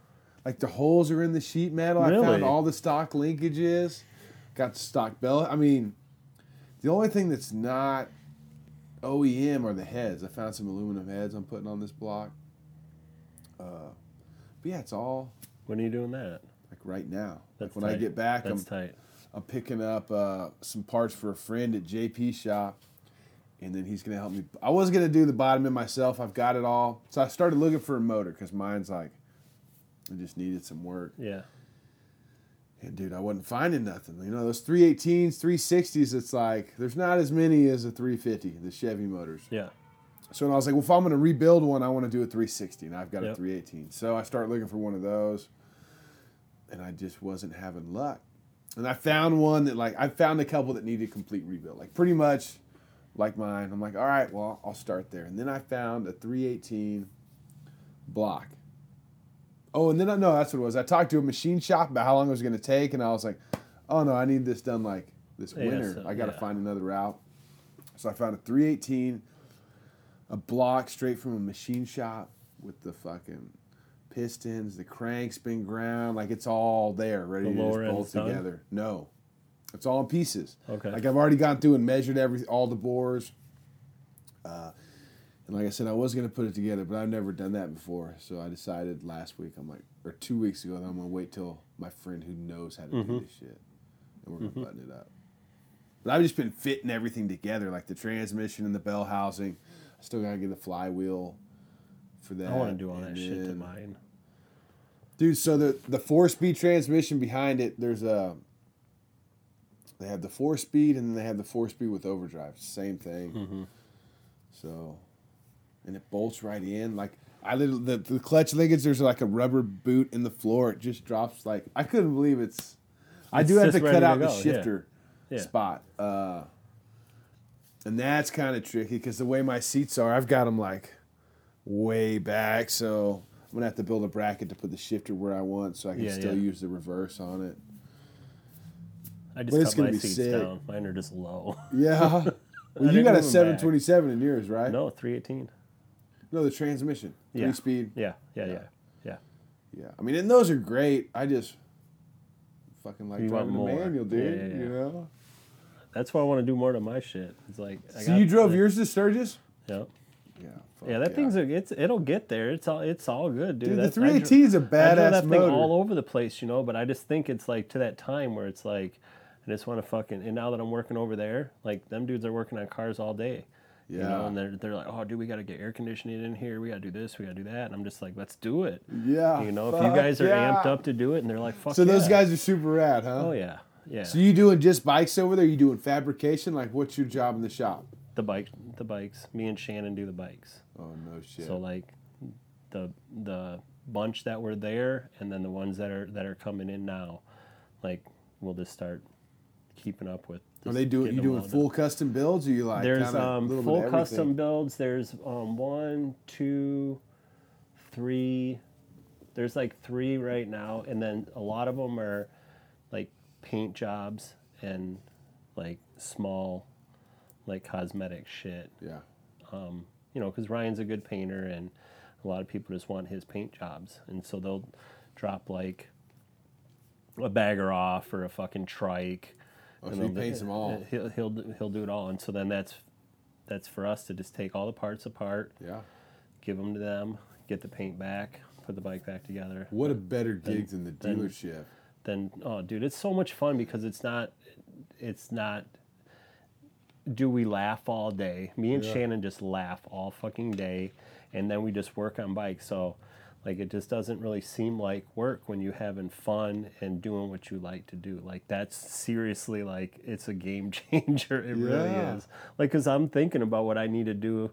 Like the holes are in the sheet metal. Really? I found all the stock linkages. Got the stock belt. I mean, the only thing that's not OEM are the heads. I found some aluminum heads I'm putting on this block. But yeah, it's all. When are you doing that? Like right now. That's like when tight. I get back, I'm picking up some parts for a friend at JP's shop. And then he's going to help me. I was going to do the bottom end myself. I've got it all. So I started looking for a motor because mine's like. I just needed some work. Yeah. And, dude, I wasn't finding nothing. You know, those 318s, 360s, it's like, there's not as many as a 350, the Chevy motors. Yeah. So and I was like, well, if I'm going to rebuild one, I want to do a 360, and I've got a 318. So I started looking for one of those, and I just wasn't having luck. And I found one that, like, I found a couple that needed a complete rebuild, like pretty much like mine. I'm like, all right, well, I'll start there. And then I found a 318 block. Oh, and then that's what it was. I talked to a machine shop about how long it was going to take, and I was like, oh, no, I need this done, like, this winter. Yeah, so, I got to find another route. So I found a 318, a block straight from a machine shop with the fucking pistons, the crank's been ground. Like, it's all there, ready to just bolt together. No. It's all in pieces. Okay. Like, I've already gone through and measured all the bores. And like I said, I was going to put it together, but I've never done that before. So I decided last week, or 2 weeks ago, that I'm going to wait till my friend who knows how to do this shit. And we're going to button it up. But I've just been fitting everything together, like the transmission and the bell housing. I still got to get the flywheel for that. I want to do all that shit to mine. Dude, so the 4-speed transmission behind it, there's a... They have the 4-speed, and then they have the 4-speed with overdrive. Same thing. Mm-hmm. So... And it bolts right in. Like, I literally, the clutch linkage, there's like a rubber boot in the floor. It just drops like, I couldn't believe it's. I do have to cut out the shifter spot. And that's kind of tricky because the way my seats are, I've got them like way back. So I'm going to have to build a bracket to put the shifter where I want so I can still use the reverse on it. I just cut my seats down. Mine are just low. Yeah. Well, you got a 727 in yours, right? No, 318. No, the transmission. 3-speed. Yeah. I mean, and those are great. I just fucking like driving the manual, dude. Yeah. You know? That's why I want to do more to my shit. It's like... So you drove yours to Sturgis? Yep. Yeah, that thing's... It'll get there. It's all good, dude. Dude, the 318 is a badass motor. I drove that thing all over the place, you know, but I just think it's like to that time where it's like, I just want to fucking... And now that I'm working over there, like, them dudes are working on cars all day. Yeah. You know, and they're like, oh, dude, we got to get air conditioning in here. We got to do this. We got to do that. And I'm just like, let's do it. Yeah. You know, if you guys are amped up to do it, and they're like, fuck. So those guys are super rad, huh? Oh, yeah. Yeah. So you doing just bikes over there? You doing fabrication? Like, what's your job in the shop? The bikes. Me and Shannon do the bikes. Oh, no shit. So, like, the bunch that were there and then the ones that are coming in now, like, we'll just start keeping up with. Are they doing full custom builds? Or you like there's full custom builds? There's 1, 2, 3. There's like 3 right now, and then a lot of them are like paint jobs and like small, like cosmetic shit. Yeah. You know, because Ryan's a good painter, and a lot of people just want his paint jobs, and so they'll drop like a bagger off or a fucking trike. Oh, so he paints them all. He'll do it all, and so then that's for us to just take all the parts apart. Yeah. Give them to them. Get the paint back. Put the bike back together. What a better gig than the dealership. Then oh, dude, it's so much fun because it's not. Do we laugh all day? Me and Shannon just laugh all fucking day, and then we just work on bikes. So, like, it just doesn't really seem like work when you're having fun and doing what you like to do. Like, that's seriously, like, it's a game changer. It really is. Like, because I'm thinking about what I need to do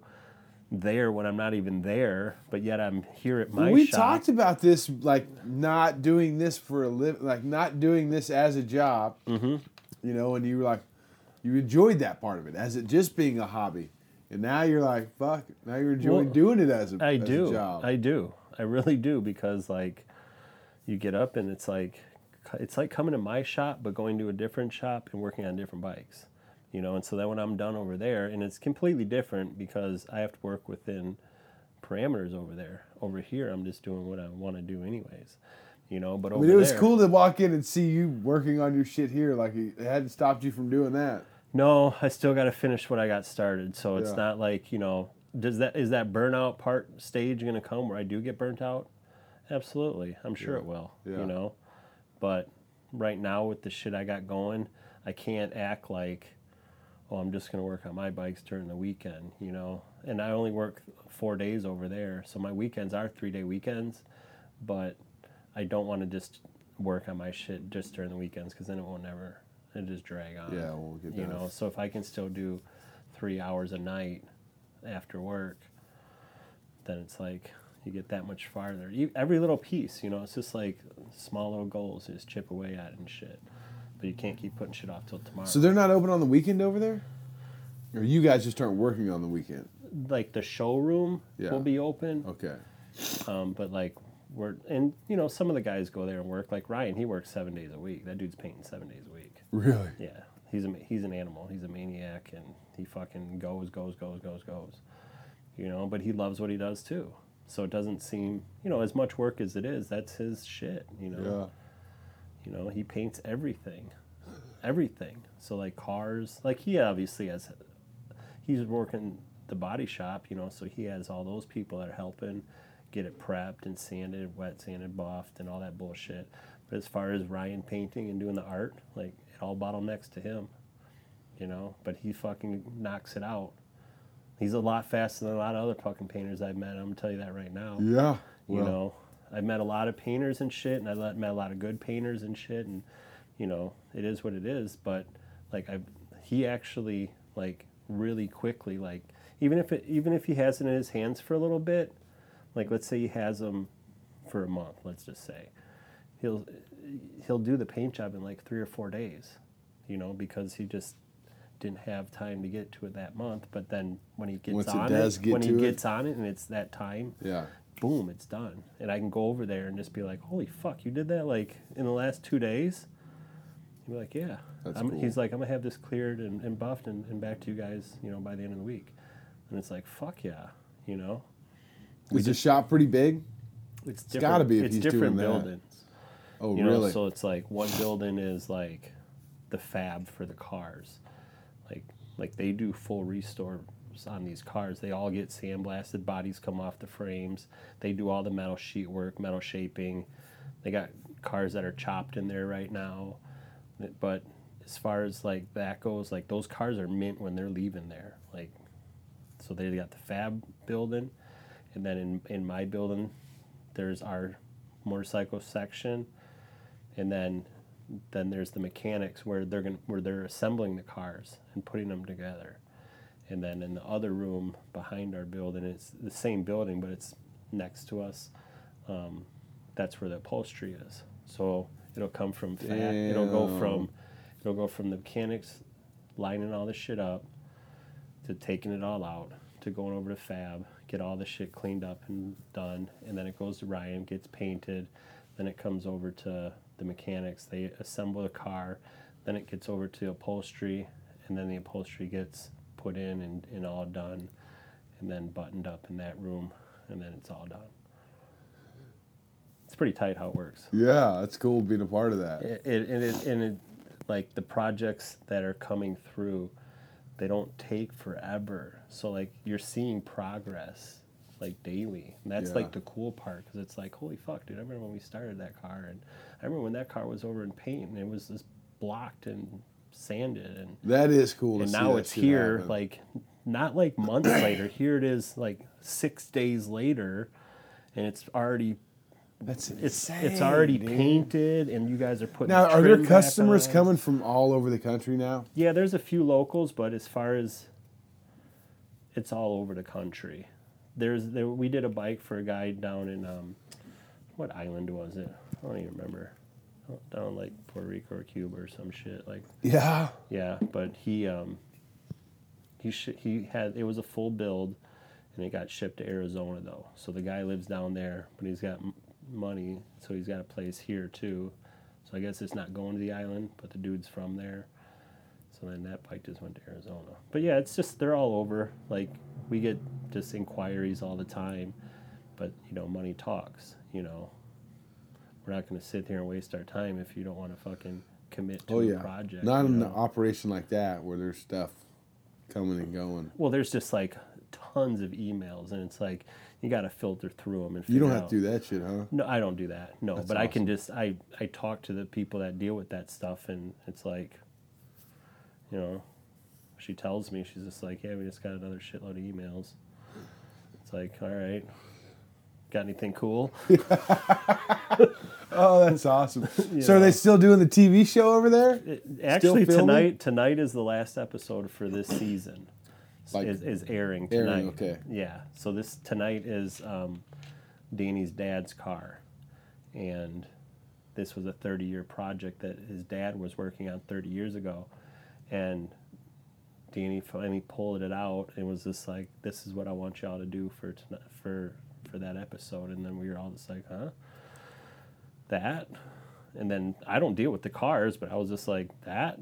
there when I'm not even there, but yet I'm here at my shop. We talked about this, like, not doing this for a living, like, not doing this as a job, you know, and you were like, you enjoyed that part of it as it just being a hobby. And now you're like, fuck, now you're enjoying doing it as a job. I do. I really do, because like you get up and it's like coming to my shop but going to a different shop and working on different bikes, you know. And so then when I'm done over there, and it's completely different because I have to work within parameters over there. Over here, I'm just doing what I want to do anyways, you know. But over there, it was cool to walk in and see you working on your shit here. Like, it hadn't stopped you from doing that. No, I still got to finish what I got started. So it's not like, you know. Is that burnout part stage going to come where I do get burnt out? Absolutely. I'm sure it will, you know. But right now with the shit I got going, I can't act like, oh, I'm just going to work on my bikes during the weekend, you know. And I only work 4 days over there, so my weekends are 3-day weekends. But I don't want to just work on my shit just during the weekends, because then it'll just drag on. Yeah, we'll get done. You know, so if I can still do 3 hours a night after work, then it's like you get that much farther. Every little piece, you know, it's just like small little goals you just chip away at and shit. But you can't keep putting shit off till tomorrow. So they're not open on the weekend over there? Or you guys just aren't working on the weekend? Like the showroom will be open. Okay. But like and you know, some of the guys go there and work. Like Ryan, he works 7 days a week. That dude's painting 7 days a week. Really? Yeah. He's an animal. He's a maniac, and he fucking goes. You know, but he loves what he does, too. So it doesn't seem, you know, as much work as it is, that's his shit, you know. Yeah. You know, he paints everything. Everything. So, like, cars. Like, he obviously he's working the body shop, you know, so he has all those people that are helping get it prepped and sanded, wet sanded, buffed, and all that bullshit. But as far as Ryan painting and doing the art, like, it all bottlenecks to him, you know, but he fucking knocks it out. He's a lot faster than a lot of other fucking painters I've met. I'm going to tell you that right now. Yeah. Well. You know, I've met a lot of painters and shit, and I've met a lot of good painters and shit, and, you know, it is what it is, but, like, he actually, like, really quickly, like, even if he has it in his hands for a little bit, like, let's say he has them for a month, let's just say, he'll do the paint job in, like, 3 or 4 days, you know, because he just didn't have time to get to it that month, but then when he gets on it and it's that time, yeah, boom, it's done. And I can go over there and just be like, holy fuck, you did that, like, in the last 2 days? You'd be like, yeah. Cool. He's like, I'm going to have this cleared and buffed and back to you guys, you know, by the end of the week. And it's like, fuck yeah, you know. Is the shop pretty big? It's got to be if he's doing that. It's different buildings. Oh, you know, really? So it's like one building is like the fab for the cars. Like they do full restores on these cars. They all get sandblasted, bodies come off the frames. They do all the metal sheet work, metal shaping. They got cars that are chopped in there right now. But as far as like that goes, like those cars are mint when they're leaving there. Like, so they got the fab building, and then in my building, there's our motorcycle section, and then there's the mechanics where they're assembling the cars and putting them together. And then in the other room behind our building, it's the same building, but it's next to us. That's where the upholstery is. So it'll come from fat. It'll go from the mechanics lining all this shit up to taking it all out to going over to fab, get all the shit cleaned up and done, and then it goes to Ryan, gets painted, then it comes over to the mechanics. They assemble the car, then it gets over to upholstery, and then the upholstery gets put in and all done, and then buttoned up in that room, and then it's all done. It's pretty tight how it works. Yeah, it's cool being a part of that. It like the projects that are coming through, they don't take forever. So like you're seeing progress like daily, and that's like the cool part, because it's like, holy fuck, dude, I remember when we started that car, and I remember when that car was over in paint and it was just blocked and sanded, and that is cool. And to now see it's here, happen. Like not like months later. Here it is, like 6 days later, and it's already. That's insane. It's already painted, and you guys are putting. Now, are there customers coming from all over the country now? Yeah, there's a few locals, but as far as it's all over the country. We did a bike for a guy down in what island was it? I don't even remember. Down like Puerto Rico or Cuba or some shit like. Yeah. Yeah, but he had it was a full build, and it got shipped to Arizona though. So the guy lives down there, but he's got money, so he's got a place here too. So I guess it's not going to the island, but the dude's from there. So then that bike just went to Arizona. But yeah, it's just they're all over. Like we get just inquiries all the time, but you know, money talks. You know, we're not going to sit here and waste our time if you don't want to fucking commit to a project. Not in an operation like that where there's stuff coming and going. Well, there's just like tons of emails, and it's like you got to filter through them and figure out. You don't have to do that shit, huh? No, I don't do that. No, that's but awesome. I can just I talk to the people that deal with that stuff, and it's like, you know, she tells me, she's just like, yeah, we just got another shitload of emails. It's like, all right, got anything cool? Oh, that's awesome. So are they still doing the TV show over there? Actually, tonight is the last episode for this season. Like is airing tonight. Okay. Yeah. So this tonight is Danny's dad's car, and this was a 30-year project that his dad was working on 30 years ago, and Danny finally pulled it out and was just like, "This is what I want y'all to do for tonight, for that episode." And then we were all just like, "Huh? That?" And then I don't deal with the cars, but I was just like, "That?"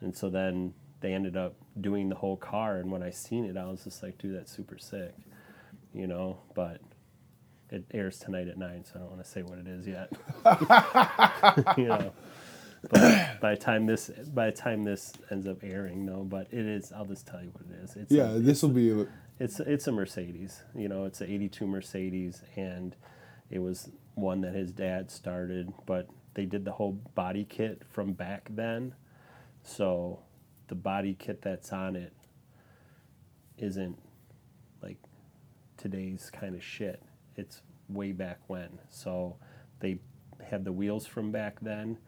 And so then they ended up doing the whole car, and when I seen it, I was just like, dude, that's super sick, you know, but it airs tonight at 9, so I don't want to say what it is yet. You know. But by the time this ends up airing, no. But it is. I'll just tell you what it is. It's this will be. It's a Mercedes. You know, it's an '82 Mercedes, and it was one that his dad started. But they did the whole body kit from back then, so the body kit that's on it isn't like today's kind of shit. It's way back when. So they had the wheels from back then.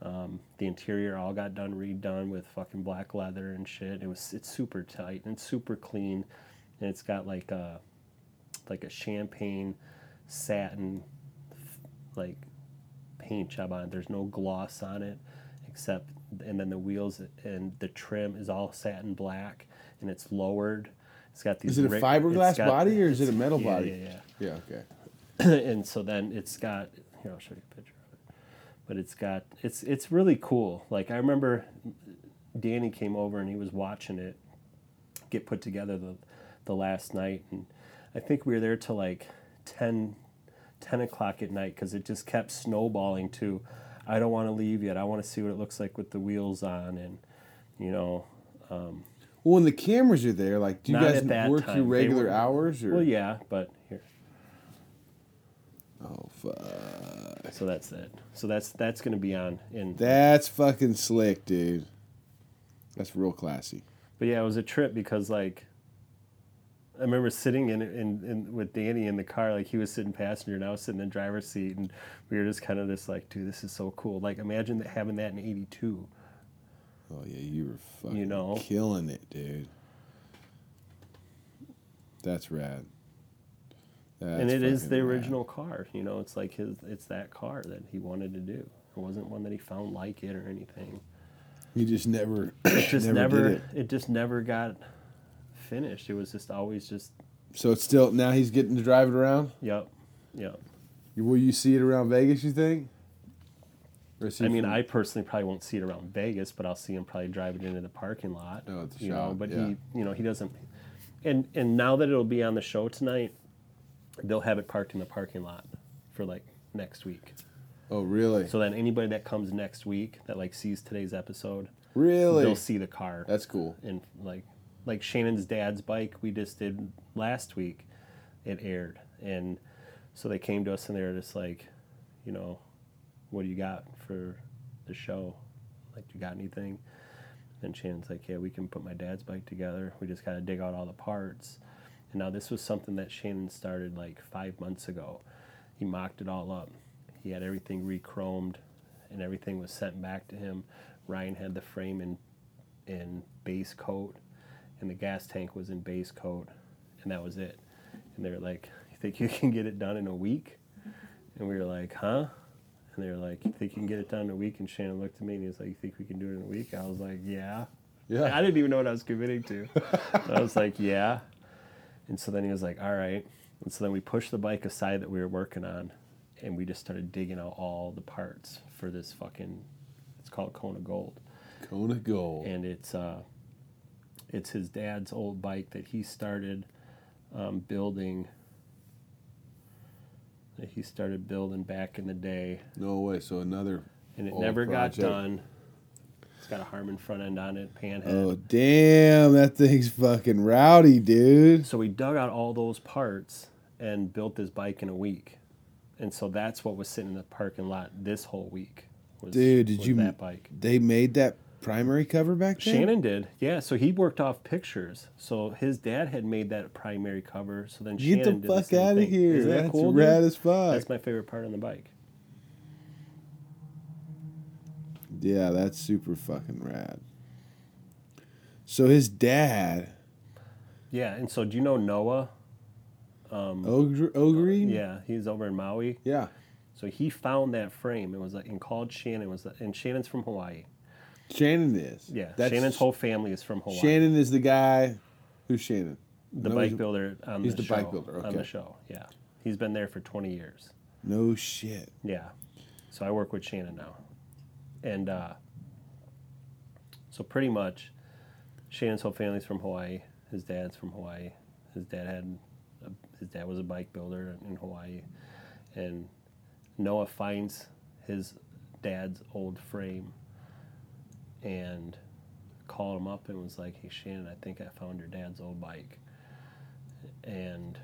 The interior all got redone with fucking black leather and shit. It's super tight and super clean, and it's got like a champagne satin like paint job on it. There's no gloss on it, except, and then the wheels and the trim is all satin black, and it's lowered. It's got these. Is it a fiberglass body or is it a metal body? Yeah, okay. And so then it's got. Here, I'll show you a picture. But it's really cool. Like, I remember Danny came over and he was watching it get put together the last night. And I think we were there till like 10 o'clock at night because it just kept snowballing to, I don't want to leave yet. I want to see what it looks like with the wheels on and, you know. Well, when the cameras are there, like, do you guys work your regular hours? Or? Well, yeah, but here. Oh, fuck. So that's it. So that's going to be on. That's fucking slick, dude. That's real classy. But yeah, it was a trip because, like, I remember sitting in with Danny in the car. Like, he was sitting passenger and I was sitting in the driver's seat. And we were just kind of just like, dude, this is so cool. Like, imagine having that in 82. Oh, yeah, you were fucking killing it, dude. That's rad. That's and it is the original car, you know. It's like it's that car that he wanted to do. It wasn't one that he found like it or anything. He just never. It just never got finished. It was just always just. So it's still now he's getting to drive it around. Yep. Will you see it around Vegas? You think? I personally probably won't see it around Vegas, but I'll see him probably drive it into the parking lot. No, it's you shop, know, but he, you know, he doesn't. And now that it'll be on the show tonight. They'll have it parked in the parking lot for, like, next week. Oh, really? So then anybody that comes next week that, like, sees today's episode... Really? They'll see the car. That's cool. And, like Shannon's dad's bike we just did last week, it aired. And so they came to us and they were just like, you know, what do you got for the show? Like, you got anything? And Shannon's like, yeah, we can put my dad's bike together. We just got to dig out all the parts. And now this was something that Shannon started like 5 months ago. He mocked it all up. He had everything re-chromed, and everything was sent back to him. Ryan had the frame in base coat, and the gas tank was in base coat, and that was it. And they were like, you think you can get it done in a week? And we were like, huh? And they were like, you think you can get it done in a week? And Shannon looked at me and he was like, you think we can do it in a week? I was like, yeah. I didn't even know what I was committing to. I was like, yeah. And so then he was like, all right. And so then we pushed the bike aside that we were working on, and we just started digging out all the parts for this fucking, it's called Kona Gold. Kona Gold. And it's his dad's old bike that he started building back in the day. No way, so another And it never project. Got done. It's got a Harman front end on it, panhead. Oh, damn, that thing's fucking rowdy, dude. So we dug out all those parts and built this bike in a week. And so that's what was sitting in the parking lot this whole week. That bike. They made that primary cover back then? Shannon did, yeah. So he worked off pictures. So his dad had made that primary cover. So then Shannon did the same thing. Get the fuck out of here. Isn't that cool, dude? That's rad as fuck. That's my favorite part on the bike. Yeah, that's super fucking rad. So his dad. Yeah, and so do you know Noah? Ogreen? Yeah, he's over in Maui. Yeah. So he found that frame and was like, and called Shannon. And Shannon's from Hawaii. Shannon is. Yeah, Shannon's whole family is from Hawaii. Shannon is the guy. Who's Shannon? The bike builder on the show. He's the bike builder, okay. On the show, yeah. He's been there for 20 years. No shit. Yeah. So I work with Shannon now. And so pretty much Shannon's whole family's from Hawaii. His dad's from Hawaii. His dad was a bike builder in Hawaii. And Noah finds his dad's old frame and called him up and was like, hey, Shannon, I think I found your dad's old bike. And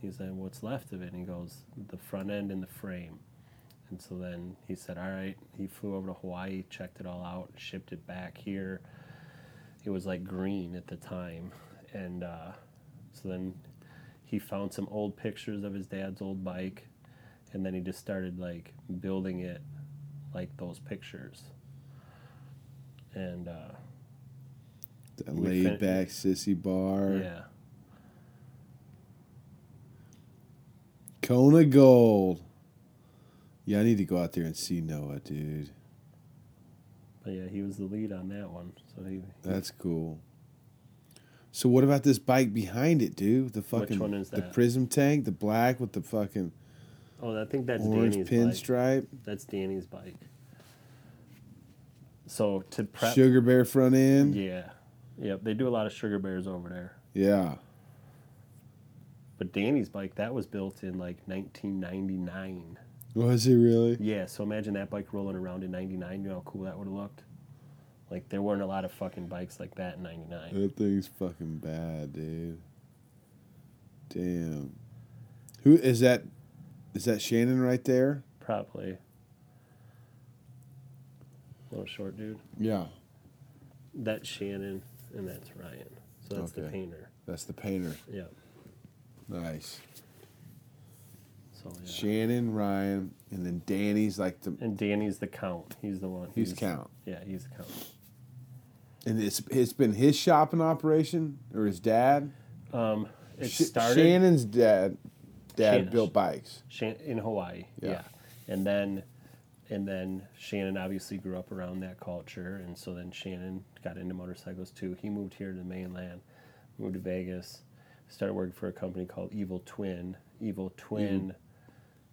he said, what's left of it? And he goes, the front end and the frame. And so then he said, all right. He flew over to Hawaii, checked it all out, shipped it back here. It was like green at the time. And so then he found some old pictures of his dad's old bike, and then he just started like building it like those pictures. And that laid back sissy bar. Yeah. Kona Gold. Yeah, I need to go out there and see Noah, dude. But yeah, he was the lead on that one. So he that's cool. So what about this bike behind it, dude? The fucking, which one is that? The prism tank, the black with the fucking. Oh, I think that's orange Danny's pinstripe. Bike. That's Danny's bike. So to prep. Sugar Bear front end. Yeah, yep. They do a lot of Sugar Bears over there. Yeah. But Danny's bike, that was built in like 1999. Was it really? Yeah. So imagine that bike rolling around in '99. You know how cool that would have looked. Like, there weren't a lot of fucking bikes like that in 99. That thing's fucking bad, dude. Damn. Who is that? Is that Shannon right there? Probably. Little short dude. Yeah. That's Shannon, and that's Ryan. So that's okay. The painter. That's the painter. Yeah. Nice. So, yeah. Shannon, Ryan, and then Danny's like the... And Danny's the count. He's the one. He's count. Yeah, he's the count. And it's been his shopping operation or his dad. It started. Shannon's dad Shannon built bikes in Hawaii. Yeah, and then Shannon obviously grew up around that culture, and so then Shannon got into motorcycles too. He moved here to the mainland, moved to Vegas, started working for a company called Evil Twin. Evil Twin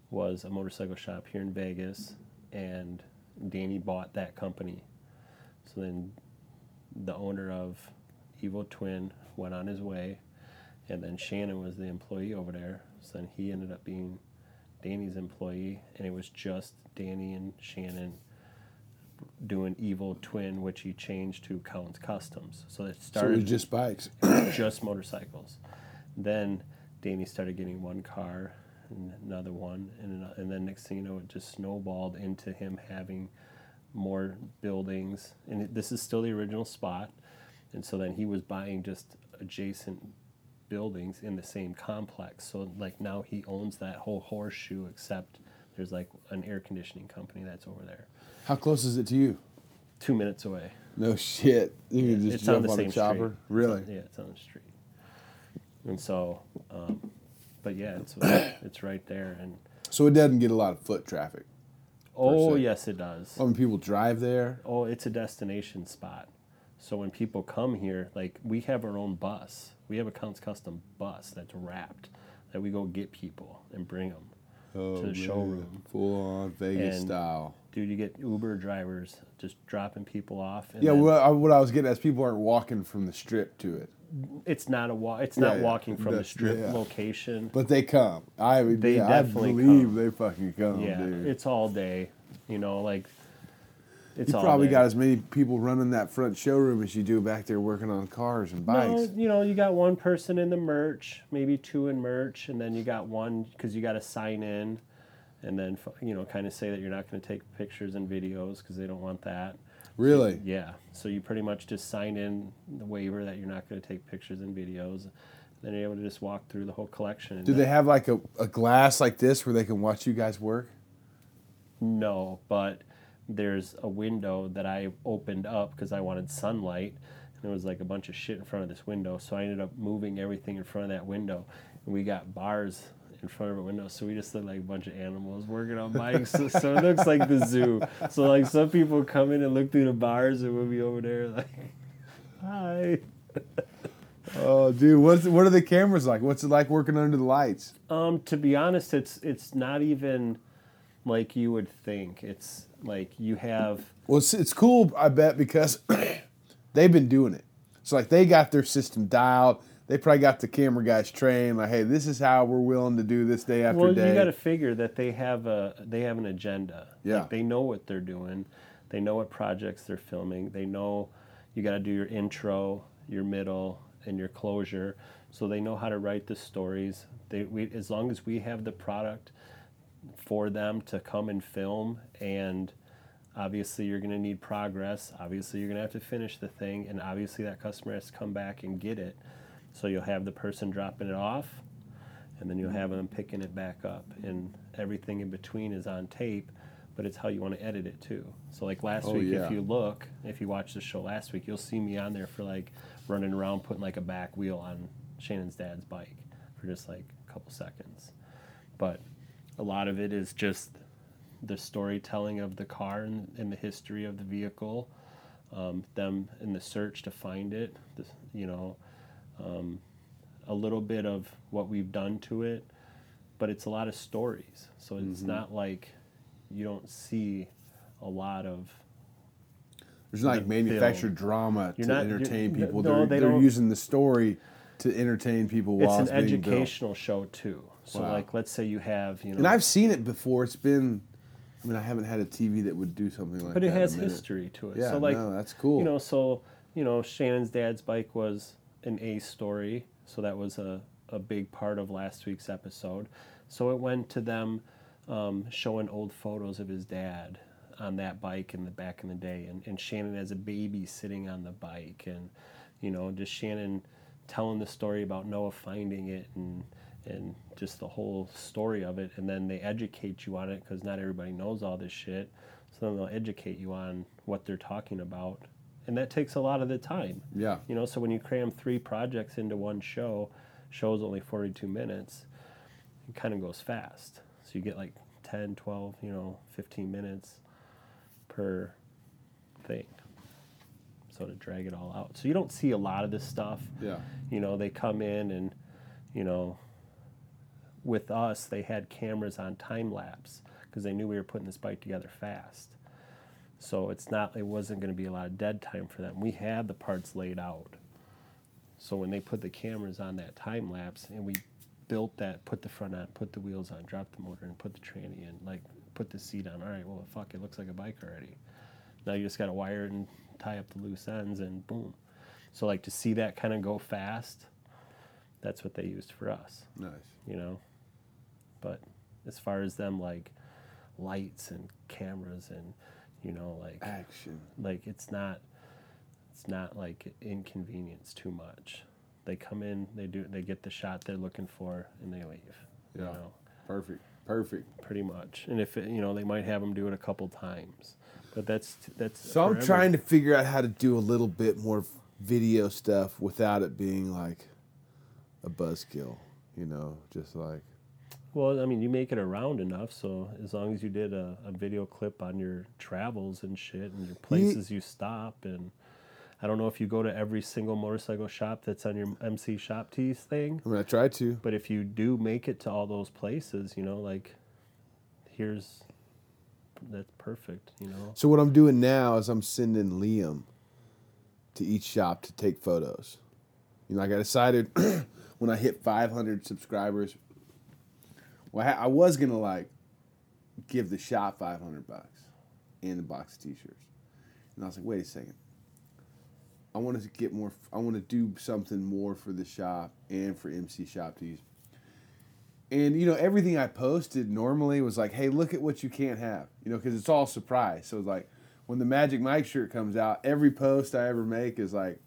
was a motorcycle shop here in Vegas, and Danny bought that company. So then the owner of Evil Twin went on his way, and then Shannon was the employee over there. So then he ended up being Danny's employee, and it was just Danny and Shannon doing Evil Twin, which he changed to Counts Kustoms. So it started. So it was just bikes, just motorcycles. Then Danny started getting one car, and another one, and then next thing you know, it just snowballed into him having more buildings, and this is still the original spot, and so then he was buying just adjacent buildings in the same complex. So like now he owns that whole horseshoe, except there's like an air conditioning company that's over there. How close is it to you? 2 minutes away. No shit. You can just jump on a chopper. Street. Really? Yeah, it's on the street. And so, but yeah, it's right there, and so it doesn't get a lot of foot traffic. Oh, yes, it does. Oh, when people drive there? Oh, it's a destination spot. So when people come here, like, we have our own bus. We have a Counts Custom bus that's wrapped that we go get people and bring them to the showroom. Full-on Vegas style. Dude, you get Uber drivers just dropping people off. And what I was getting at is people aren't walking from the Strip to it. It's not walking from the Strip location. But they come. I believe they fucking come, dude. It's all day. You know, like, it's all day. You probably got as many people running that front showroom as you do back there working on cars and bikes. No, you know, you got one person in the merch, maybe two in merch, and then you got one because you got to sign in and then, you know, kind of say that you're not going to take pictures and videos because they don't want that. Really? So, yeah. So you pretty much just sign in the waiver that you're not going to take pictures and videos. Then you're able to just walk through the whole collection. Do they have like a glass like this where they can watch you guys work? No, but there's a window that I opened up because I wanted sunlight. And there was like a bunch of shit in front of this window. So I ended up moving everything in front of that window. And we got bars in front of a window, so we just look like a bunch of animals working on bikes. So it looks like the zoo. So like some people come in and look through the bars, and we'll be over there like, hi. Oh, dude, what are the cameras like? What's it like working under the lights? To be honest, it's not even like you would think. It's like you have. Well, it's cool, I bet, because they've been doing it. So like they got their system dialed. they probably got the camera guys trained, like, hey, this is how we're willing to do this day after day. Well, you got to figure that they have an agenda. Yeah. Like, they know what they're doing. They know what projects they're filming. They know you got to do your intro, your middle, and your closure. So they know how to write the stories. As long as we have the product for them to come and film, and obviously you're going to need progress. Obviously you're going to have to finish the thing, and obviously that customer has to come back and get it. So you'll have the person dropping it off, and then you'll have them picking it back up. And everything in between is on tape, but it's how you want to edit it too. So like last week, yeah. If you watch the show last week, you'll see me on there for like running around putting like a back wheel on Shannon's dad's bike for just like a couple seconds. But a lot of it is just the storytelling of the car and the history of the vehicle, them in the search to find it, a little bit of what we've done to it, but it's a lot of stories. So it's not like you don't see a lot of. There's not like manufactured drama to entertain people. No, they're using the story to entertain people while it's being built. It's an educational show too. So like, let's say you have, and I've seen it before. It's been, I haven't had a TV that would do something like that. But it has history to it. Yeah, so like, no, that's cool. Shannon's dad's bike was an A story. So that was a big part of last week's episode. So it went to them showing old photos of his dad on that bike back in the day. And Shannon as a baby sitting on the bike. And, just Shannon telling the story about Noah finding it and just the whole story of it. And then they educate you on it because not everybody knows all this shit. So then they'll educate you on what they're talking about. And that takes a lot of the time. Yeah. So when you cram three projects into one show, show's only 42 minutes, it kind of goes fast. So you get like 10, 12, 15 minutes per thing. So to drag it all out. So you don't see a lot of this stuff. Yeah. They come in and, with us, they had cameras on time lapse because they knew we were putting this bike together fast. So it wasn't going to be a lot of dead time for them. We had the parts laid out. So when they put the cameras on that time lapse and we built that, put the front on, put the wheels on, dropped the motor and put the tranny in, like put the seat on. All right, well, fuck, it looks like a bike already. Now you just got to wire it and tie up the loose ends and boom. So like to see that kind of go fast, that's what they used for us. Nice. But as far as them, like, lights and cameras and, like... action. Like, it's not, like, inconvenience too much. They come in, they get the shot they're looking for, and they leave. Yeah. Perfect. Pretty much. And if, they might have them do it a couple times. But that's... So I'm trying to figure out how to do a little bit more video stuff without it being, like, a buzzkill. Just like... Well, you make it around enough, so as long as you did a video clip on your travels and shit and your places you stop, and I don't know if you go to every single motorcycle shop that's on your MC Shop Tees thing. I mean, I try to. But if you do make it to all those places, that's perfect, So what I'm doing now is I'm sending Liam to each shop to take photos. Like I decided... When I hit 500 subscribers, well, I was going to, give the shop $500 and a box of t-shirts. And I was like, wait a second. I want to get more, I want to do something more for the shop and for MC Shop Tees. And, everything I posted normally was like, hey, look at what you can't have, because it's all surprise. So, when the Magic Mike shirt comes out, every post I ever make is like,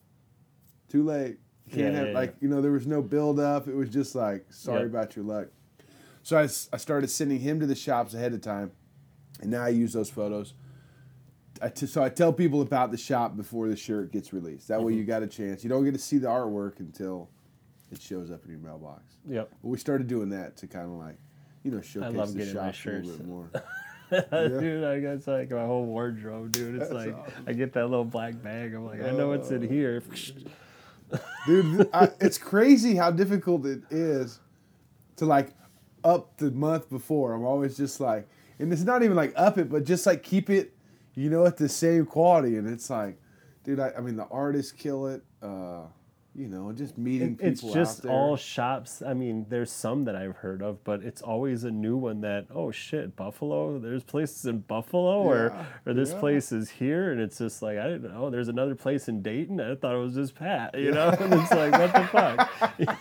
too late. There was no build up. It was just sorry about your luck. So I started sending him to the shops ahead of time, and now I use those photos. So I tell people about the shop before the shirt gets released. That way you got a chance. You don't get to see the artwork until it shows up in your mailbox. Yep. But we started doing that to kind of showcase the shop a little bit more. Yeah. Dude, it's like my whole wardrobe, dude. It's awesome. I get that little black bag. I'm like, I know what's in here. Dude, it's crazy how difficult it is to up the month before. I'm always just and it's not even up it, but just keep it, at the same quality. And it's dude, I mean the artists kill it. you know, just meeting people out there. It's just all shops. I mean, there's some that I've heard of, but it's always a new one that, oh, shit, Buffalo, there's places in Buffalo, or this place is here, and it's just like, I didn't know, there's another place in Dayton, I thought it was just Pat, you know? And it's like, what the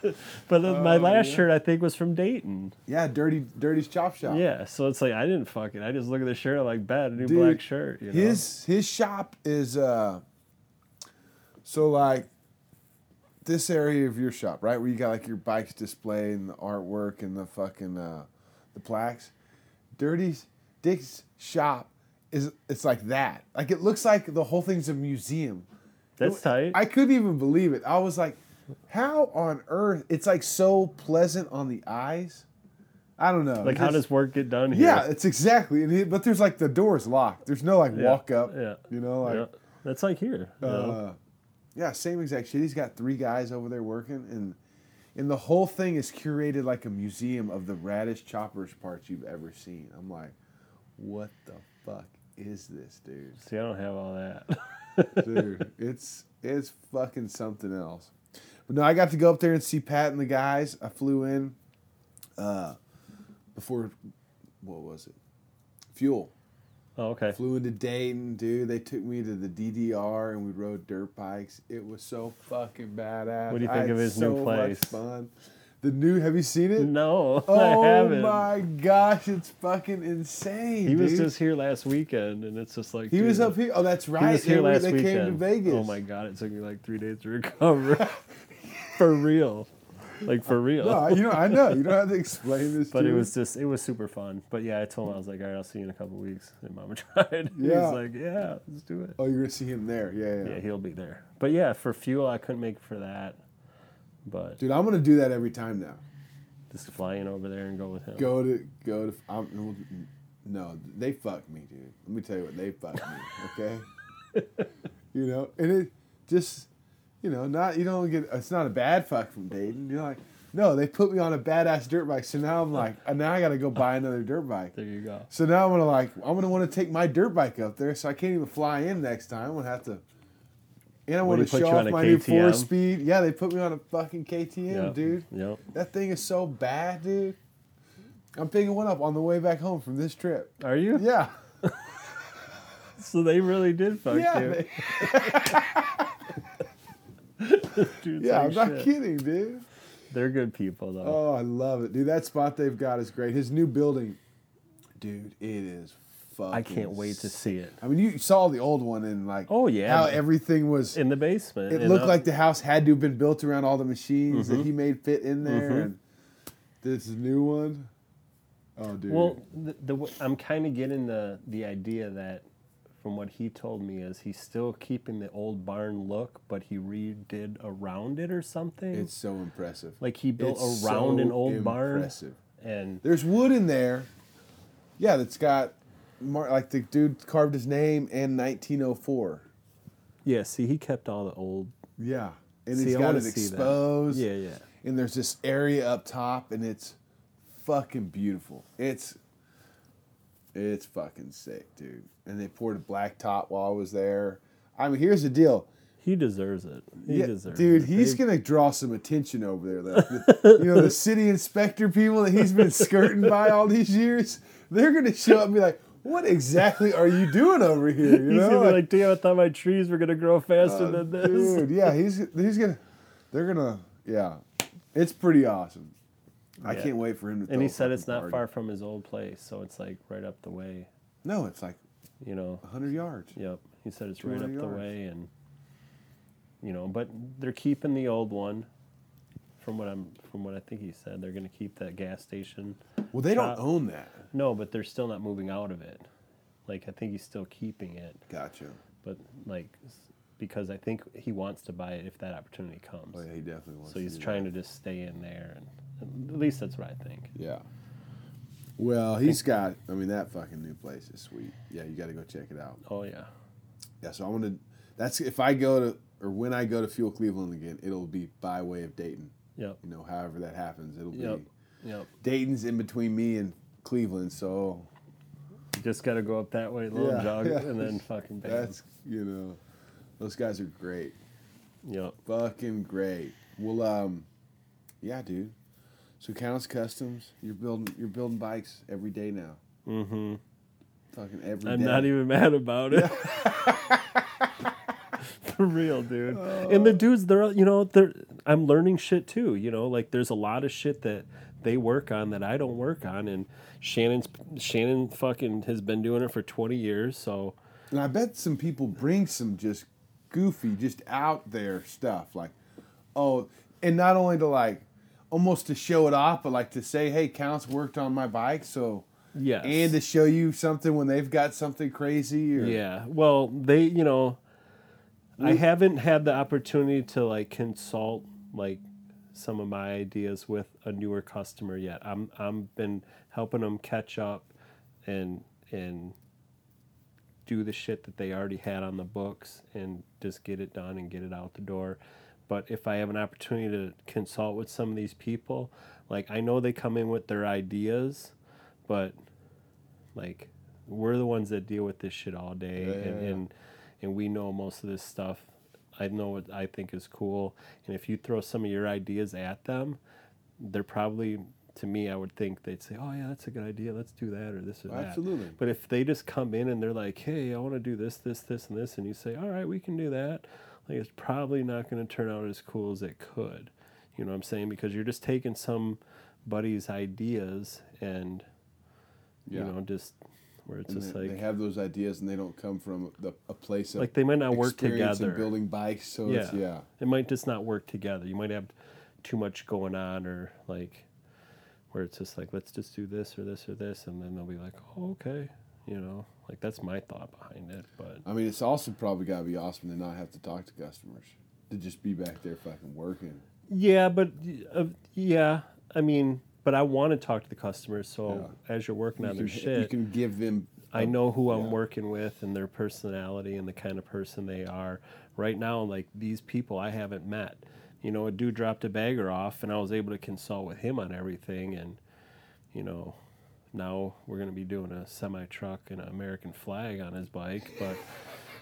fuck? But my last shirt, I think, was from Dayton. Yeah, Dirty's Chop Shop. Yeah, so it's like, I didn't fuck it. I just look at the shirt, I'm like, bad, a new black shirt, you know? His shop is... So, like, this area of your shop, right, where you got, like, your bikes displayed and the artwork and the fucking, the plaques, Dick's shop it's like that. Like, it looks like the whole thing's a museum. That's tight. I couldn't even believe it. I was like, how on earth? It's, like, so pleasant on the eyes. I don't know. Like, how does work get done here? Yeah, it's exactly. But there's, like, the door's locked. There's no, like, walk up, you know, like. Yeah. That's like here. Yeah, same exact shit. He's got three guys over there working, and the whole thing is curated like a museum of the raddest choppers parts you've ever seen. I'm like, what the fuck is this, dude? See, I don't have all that. Dude, it's fucking something else. But no, I got to go up there and see Pat and the guys. I flew in before, what was it? Fuel. Oh, okay. Flew into Dayton, dude. They took me to the DDR and we rode dirt bikes. It was so fucking badass. What do you think of his new place? So much fun. The new, have you seen it? No, I haven't. Oh my gosh, it's fucking insane. He was just here last weekend and it's just like. He was up here. Oh, that's right. He was here last weekend. They came to Vegas. Oh my God, it took me like 3 days to recover. For real. Like, for real. No, I know. You don't have to explain this But it was just, it was super fun. But yeah, I told him, I was like, all right, I'll see you in a couple of weeks. And Mama Tried. Yeah. He was like, yeah, let's do it. Oh, you're going to see him there. Yeah. Yeah, he'll be there. But yeah, for fuel, I couldn't make it for that. But dude, I'm going to do that every time now. Just fly in over there and go with him. Go to, no, they fucked me, dude. Let me tell you what, they fucked me, okay? You know, and it just... You know, it's not a bad fuck from Dayton. You're like, no, they put me on a badass dirt bike. So now I'm like, now I got to go buy another dirt bike. There you go. So now I'm going to want to take my dirt bike up there. So I can't even fly in next time. I'm going to have to, and I want to show off my new 4-speed. Yeah, they put me on a fucking KTM, dude. Yep. That thing is so bad, dude. I'm picking one up on the way back home from this trip. Are you? Yeah. So they really did fuck you. Yeah. Dude, yeah, I'm not kidding, dude. They're good people, though. Oh, I love it, dude. That spot they've got is great. His new building, dude, it is fucking. I can't wait to see it. I mean, you saw the old one and like, how everything was in the basement. It looked like the house had to have been built around all the machines that he made fit in there. And this new one, oh, dude. Well, I'm kind of getting the idea that. From what he told me is he's still keeping the old barn look, but he redid around it or something. It's so impressive. Like he built an old impressive barn. And there's wood in there. Yeah, that's got, like the dude carved his name in 1904. Yeah, see, he kept all the old. Yeah, and he's got it exposed. That. Yeah. And there's this area up top, and it's fucking beautiful. It's fucking sick, dude. And they poured a black top while I was there. I mean, here's the deal. He deserves it. Dude, he's going to draw some attention over there. Like, the city inspector people that he's been skirting by all these years, they're going to show up and be like, what exactly are you doing over here? You he's going to be like, damn, I thought my trees were going to grow faster than this. Dude, yeah, he's going to, they're going to, yeah. It's pretty awesome. I can't wait for him to. And he said it's not far from his old place, so it's like right up the way. No, it's like 100 yards. Yep. He said it's right up the way, and but they're keeping the old one. From what I think he said, they're going to keep that gas station. Well, they don't own that. No, but they're still not moving out of it. Like I think he's still keeping it. Gotcha. But like. Because I think he wants to buy it if that opportunity comes. Oh, yeah, he definitely wants to. So he's trying to just stay in there, and at least that's what I think. Yeah. Well, that fucking new place is sweet. Yeah, you got to go check it out. Oh, yeah. Yeah, so when I go to Fuel Cleveland again, it'll be by way of Dayton. Yep. However that happens, it'll be. Yep. Dayton's in between me and Cleveland, so. You just got to go up that way, a little jog, and then fucking bam. That's, Those guys are great. Yep. Fucking great. Well, yeah, dude. So Counts Kustoms, you're building bikes every day now. Mm-hmm. Fucking every day. I'm not even mad about it. For real, dude. And the dudes, they're I'm learning shit too, like there's a lot of shit that they work on that I don't work on, and Shannon fucking has been doing it for 20 years, so. And I bet some people bring some just goofy, just out there stuff, like, oh, and not only to like, almost to show it off, but like to say, hey, Counts worked on my bike, so. Yes. And to show you something when they've got something crazy. Or... Yeah, well, they, I haven't had the opportunity to like consult like some of my ideas with a newer customer yet. I'm been helping them catch up and do the shit that they already had on the books and just get it done and get it out the door. But if I have an opportunity to consult with some of these people, like I know they come in with their ideas, but like we're the ones that deal with this shit all day. Yeah. And we know most of this stuff. I know what I think is cool. And if you throw some of your ideas at them, they're probably, to me, I would think they'd say, oh, yeah, that's a good idea. Let's do that or this or that. Absolutely. But if they just come in and they're like, hey, I want to do this, this, this, and this, and you say, all right, we can do that, like it's probably not going to turn out as cool as it could. You know what I'm saying? Because you're just taking somebody's ideas and, just... Where it's and just they, like they have those ideas and they don't come from a place of like they might not work together. And building bikes, so yeah. It might just not work together. You might have too much going on, or like where it's just like let's just do this or this or this, and then they'll be like, oh, okay, like that's my thought behind it. But I mean, it's also probably gotta be awesome to not have to talk to customers, to just be back there fucking working. Yeah, but I mean. But I want to talk to the customers, so as you're working on their shit... You can give them... I know who I'm working with and their personality and the kind of person they are. Right now, like, these people I haven't met. A dude dropped a bagger off, and I was able to consult with him on everything, and, now we're going to be doing a semi-truck and an American flag on his bike, but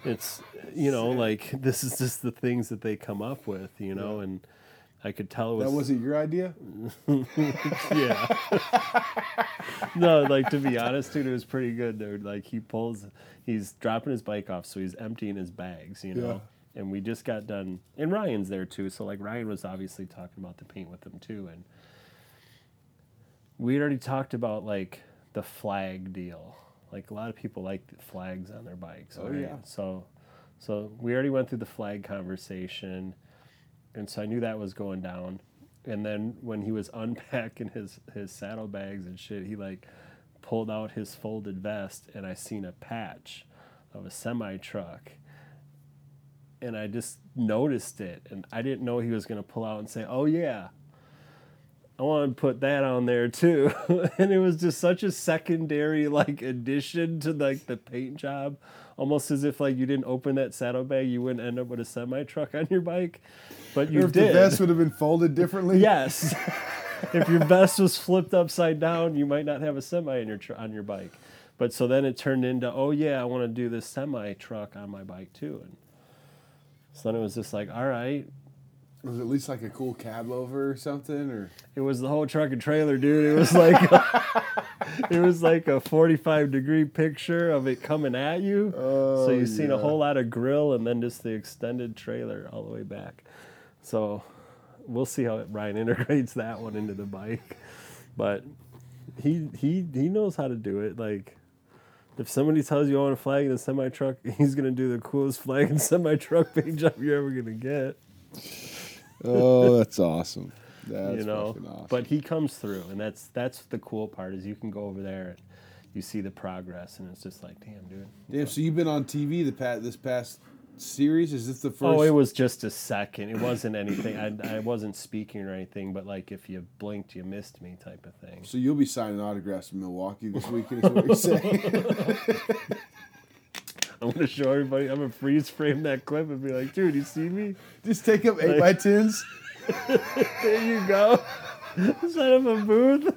it's, like, this is just the things that they come up with, yeah. And... I could tell it was... That wasn't your idea? Yeah. No, to be honest, dude, it was pretty good, dude. Like, he's dropping his bike off, so he's emptying his bags, Yeah. And we just got done... And Ryan's there, too, so, Ryan was obviously talking about the paint with him, too, and we already talked about, the flag deal. A lot of people like the flags on their bikes, right? Oh, yeah. So we already went through the flag conversation... And so I knew that was going down. And then when he was unpacking his saddlebags and shit, he pulled out his folded vest, and I seen a patch of a semi-truck. And I just noticed it. And I didn't know he was going to pull out and say, oh, yeah, I want to put that on there, too. And it was just such a secondary, addition to, the paint job. Almost as if, you didn't open that saddlebag, you wouldn't end up with a semi-truck on your bike. But you did. Or if the vest would have been folded differently? Yes. If your vest was flipped upside down, you might not have a semi on your bike. But so then it turned into, oh, yeah, I want to do this semi-truck on my bike, too. And so then it was just all right. Was it at least a cool cab over or something? Or it was the whole truck and trailer, dude. It was a 45-degree picture of it coming at you. Oh, so you've seen a whole lot of grill and then just the extended trailer all the way back. So we'll see how Ryan integrates that one into the bike. But he knows how to do it. If somebody tells you I want a flag in a semi-truck, he's going to do the coolest flag and semi-truck paint job you're ever going to get. Oh, that's awesome. That's fucking awesome. But he comes through, and that's the cool part is you can go over there and you see the progress, and it's just damn, dude. Damn, so you've been on TV this past series? Is this the first? Oh, it was just a second. It wasn't anything. I wasn't speaking or anything, but if you blinked, you missed me type of thing. So you'll be signing autographs in Milwaukee this weekend is what you're saying? I'm going to show everybody. I'm going to freeze frame that clip and be like, dude, you see me? Just take up 8x10s. There you go. Set up a booth.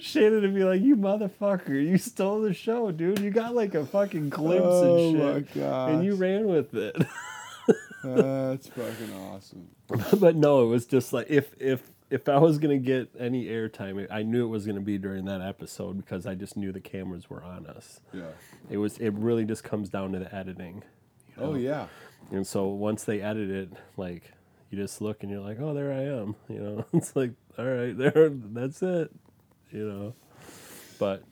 Shannon would be like, you motherfucker, you stole the show, dude. You got a fucking glimpse and shit. Oh, my God. And you ran with it. That's fucking awesome. But no, it was just like if I was gonna get any airtime, I knew it was gonna be during that episode because I just knew the cameras were on us. Yeah, it really just comes down to the editing. You know? Oh yeah. And so once they edit it, like you just look and you're like, oh, there I am. You know, it's like, all right, there, that's it. You know, but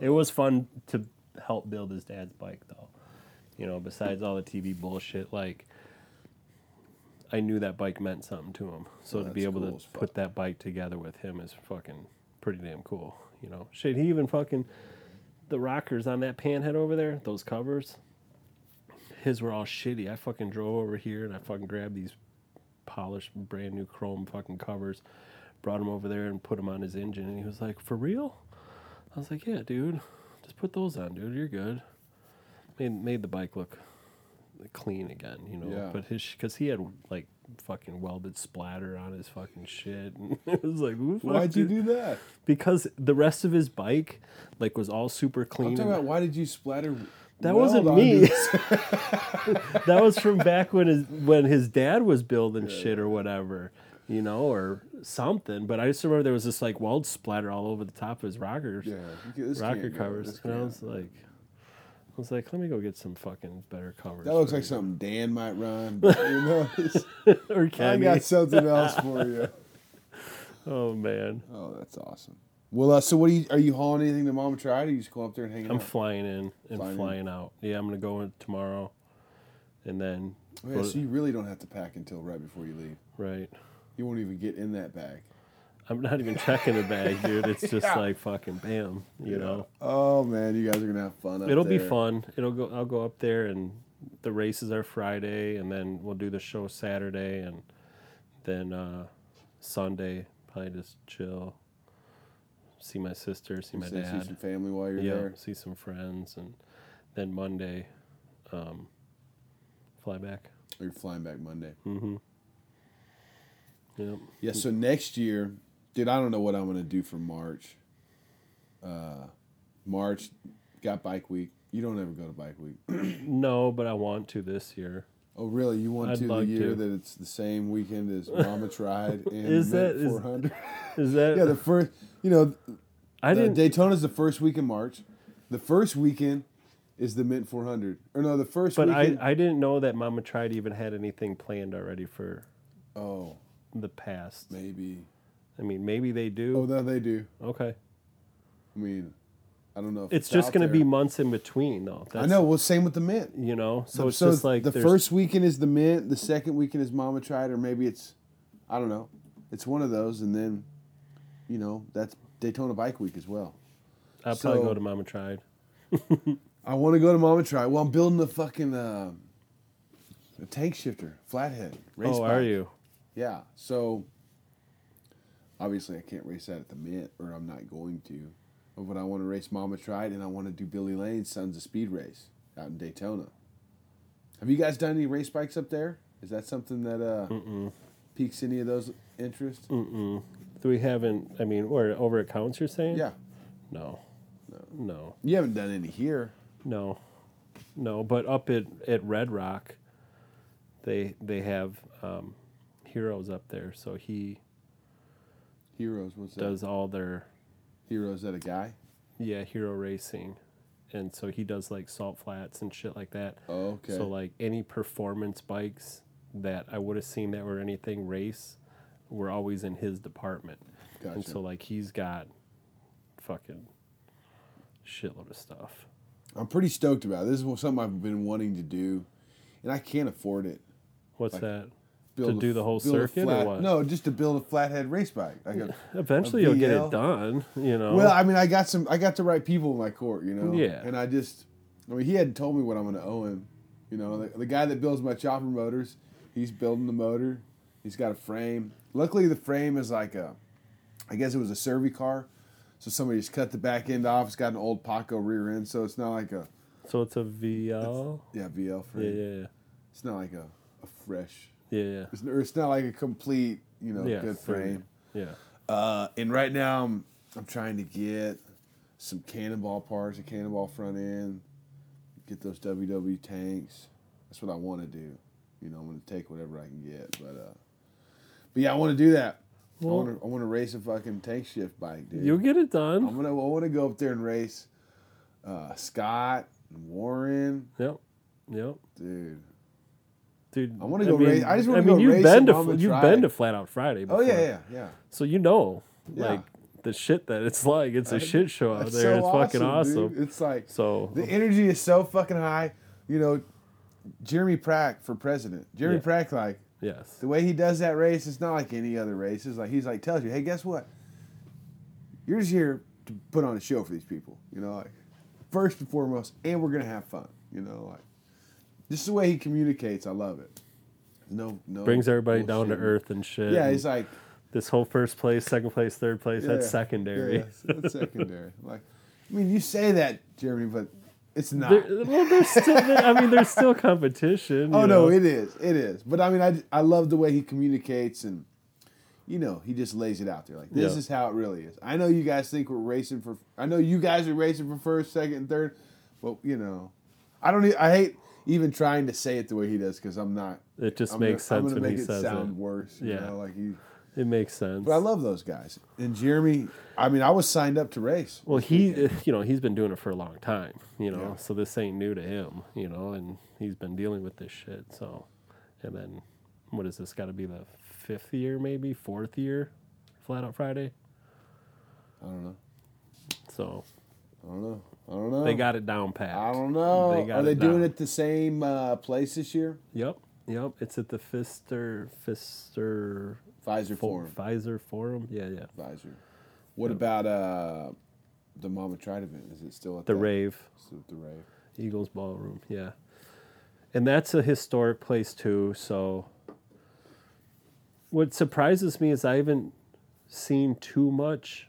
it was fun to help build his dad's bike though. You know, besides all the TV bullshit, like. I knew that bike meant something to him. So to be able to put that bike together with him is fucking pretty damn cool. You know, shit, he even fucking, the rockers on that panhead over there, those covers, his were all shitty. I fucking drove over here and I fucking grabbed these polished, brand new chrome fucking covers, brought them over there and put them on his engine. And he was like, for real? I was like, yeah, dude, just put those on, dude. You're good. Made the bike look clean again, you know, yeah. But because he had like fucking welded splatter on his fucking shit, and it was like, why'd you do that? Because the rest of his bike, like, was all super clean. I'm talking about why did you splatter? That wasn't me. That was from back when his dad was building shit or whatever, you know, or something. But I just remember there was this like weld splatter all over the top of his rockers, rocker covers, and I was like. I was like, let me go get some fucking better covers. That looks like something Dan might run, but you know, or Kenny. I got something else for you. Oh man! Oh, that's awesome. Well, so what are you hauling anything to Mama Tried? Or you just go up there and hang out? I'm flying in and flying out. Yeah, I'm gonna go in tomorrow, and then. Oh, yeah, so you really don't have to pack until right before you leave. Right. You won't even get in that bag. I'm not even checking the bag, dude. It's just like fucking bam, you know. Oh man, you guys are gonna have fun. It'll be fun. I'll go up there, and the races are Friday, and then we'll do the show Saturday, and then Sunday probably just chill. See my sister, see my dad, see some family while you're there. See some friends, and then Monday, fly back. Oh, you're flying back Monday. Mm-hmm. Yep. Yeah. So next year. Dude, I don't know what I'm going to do for March. March, got bike week. You don't ever go to bike week. No, but I want to this year. Oh, really? You want I'd to the year to. That it's the same weekend as Mama Tried and Mint 400? Is that? Yeah, the first, you know, Daytona's the first week in March. The first weekend is the Mint 400. Or no, the first weekend. But I didn't know that Mama Tried even had anything planned already for the past. Maybe. I mean, maybe they do. Oh, no, they do. Okay. I mean, I don't know. If it's just going to be months in between, though. That's, I know. Well, same with the Mint. You know? So it's just like... The first weekend is the Mint. The second weekend is Mama Tried, or maybe it's... I don't know. It's one of those, and then, you know, that's Daytona Bike Week as well. I'll probably go to Mama Tried. I want to go to Mama Tried. Well, I'm building a fucking a tank shifter, flathead, race bike. Are you? Yeah. So... Obviously, I can't race that at the Mint, or I'm not going to. But I want to race Mama Tried, and I want to do Billy Lane's Sons of Speed race out in Daytona. Have you guys done any race bikes up there? Is that something that piques any of those interest? Mm-mm. We haven't, I mean, or over at Counts, you're saying? Yeah. No. You haven't done any here. No, but up at Red Rock, they have Heroes up there, so he... Heroes, what's that? Does all their... Heroes, that a guy? Yeah, Hero Racing. And so he does, like, salt flats and shit like that. Oh, okay. So, like, any performance bikes that I would have seen that were anything race were always in his department. Gotcha. And so, like, he's got fucking shitload of stuff. I'm pretty stoked about it. This is something I've been wanting to do, and I can't afford it. What's like, that? To do the whole circuit or what? No, just to build a flathead race bike. Eventually you'll get it done, you know. Well, I mean, I got the right people in my court, you know. Yeah. And I mean, he hadn't told me what I'm going to owe him. You know, the guy that builds my chopper motors, he's building the motor. He's got a frame. Luckily, the frame is like I guess it was a survey car. So somebody just cut the back end off. It's got an old Paco rear end, so it's not like a... So it's a VL? Yeah, VL frame. Yeah. It's not like a fresh... Yeah. It's not like a complete, you know, good frame. Yeah. And right now I'm trying to get some Cannonball parts, a Cannonball front end, get those WW tanks. That's what I want to do. You know, I'm going to take whatever I can get. But yeah, I want to do that. Well, I want to race a fucking tank shift bike, dude. You'll get it done. I want to go up there and race Scott and Warren. Yep. Dude, I want to go race. I just want to go race. You've been to Flat Out Friday before. Oh, yeah. So you know, like, the shit that it's like. It's a shit show out there. So it's fucking awesome. Dude. It's like, so the energy is so fucking high. You know, Jeremy Prack for president. Jeremy Prack, like, yes, the way he does that race, it's not like any other races. Like, he's like, tells you, hey, guess what? You're just here to put on a show for these people, you know, like, first and foremost, and we're gonna have fun, you know, like, this is the way he communicates. I love it. No, brings everybody down to earth and shit. Yeah, he's like, this whole first place, second place, third place, that's secondary. Yeah, that's secondary. Like, I mean, you say that, Jeremy, but it's not. There's still, there's still competition. Oh, no, it is. But, I mean, I love the way he communicates, and, you know, he just lays it out there. Like, this is how it really is. I know you guys think I know you guys are racing for first, second, and third, but, you know, I hate even trying to say it the way he does, because I'm not. It just makes sense when he says it. I'm going to make it sound worse. You know, like, it makes sense. But I love those guys. And Jeremy, I mean, I was signed up to race. Well, he's been doing it for a long time, you know, so this ain't new to him, you know, and he's been dealing with this shit. So, and then what is this? Got to be the fifth year, maybe fourth year, Flat Out Friday? I don't know. So. I don't know. They got it down pat. I don't know. Are they doing it the same place this year? Yep. It's at the Pfizer Forum. Pfizer Forum? Yeah. Pfizer. What about the Mama Tried event? Is it still at the Rave? Still at the Rave. Eagles Ballroom, yeah. And that's a historic place, too. So what surprises me is I haven't seen too much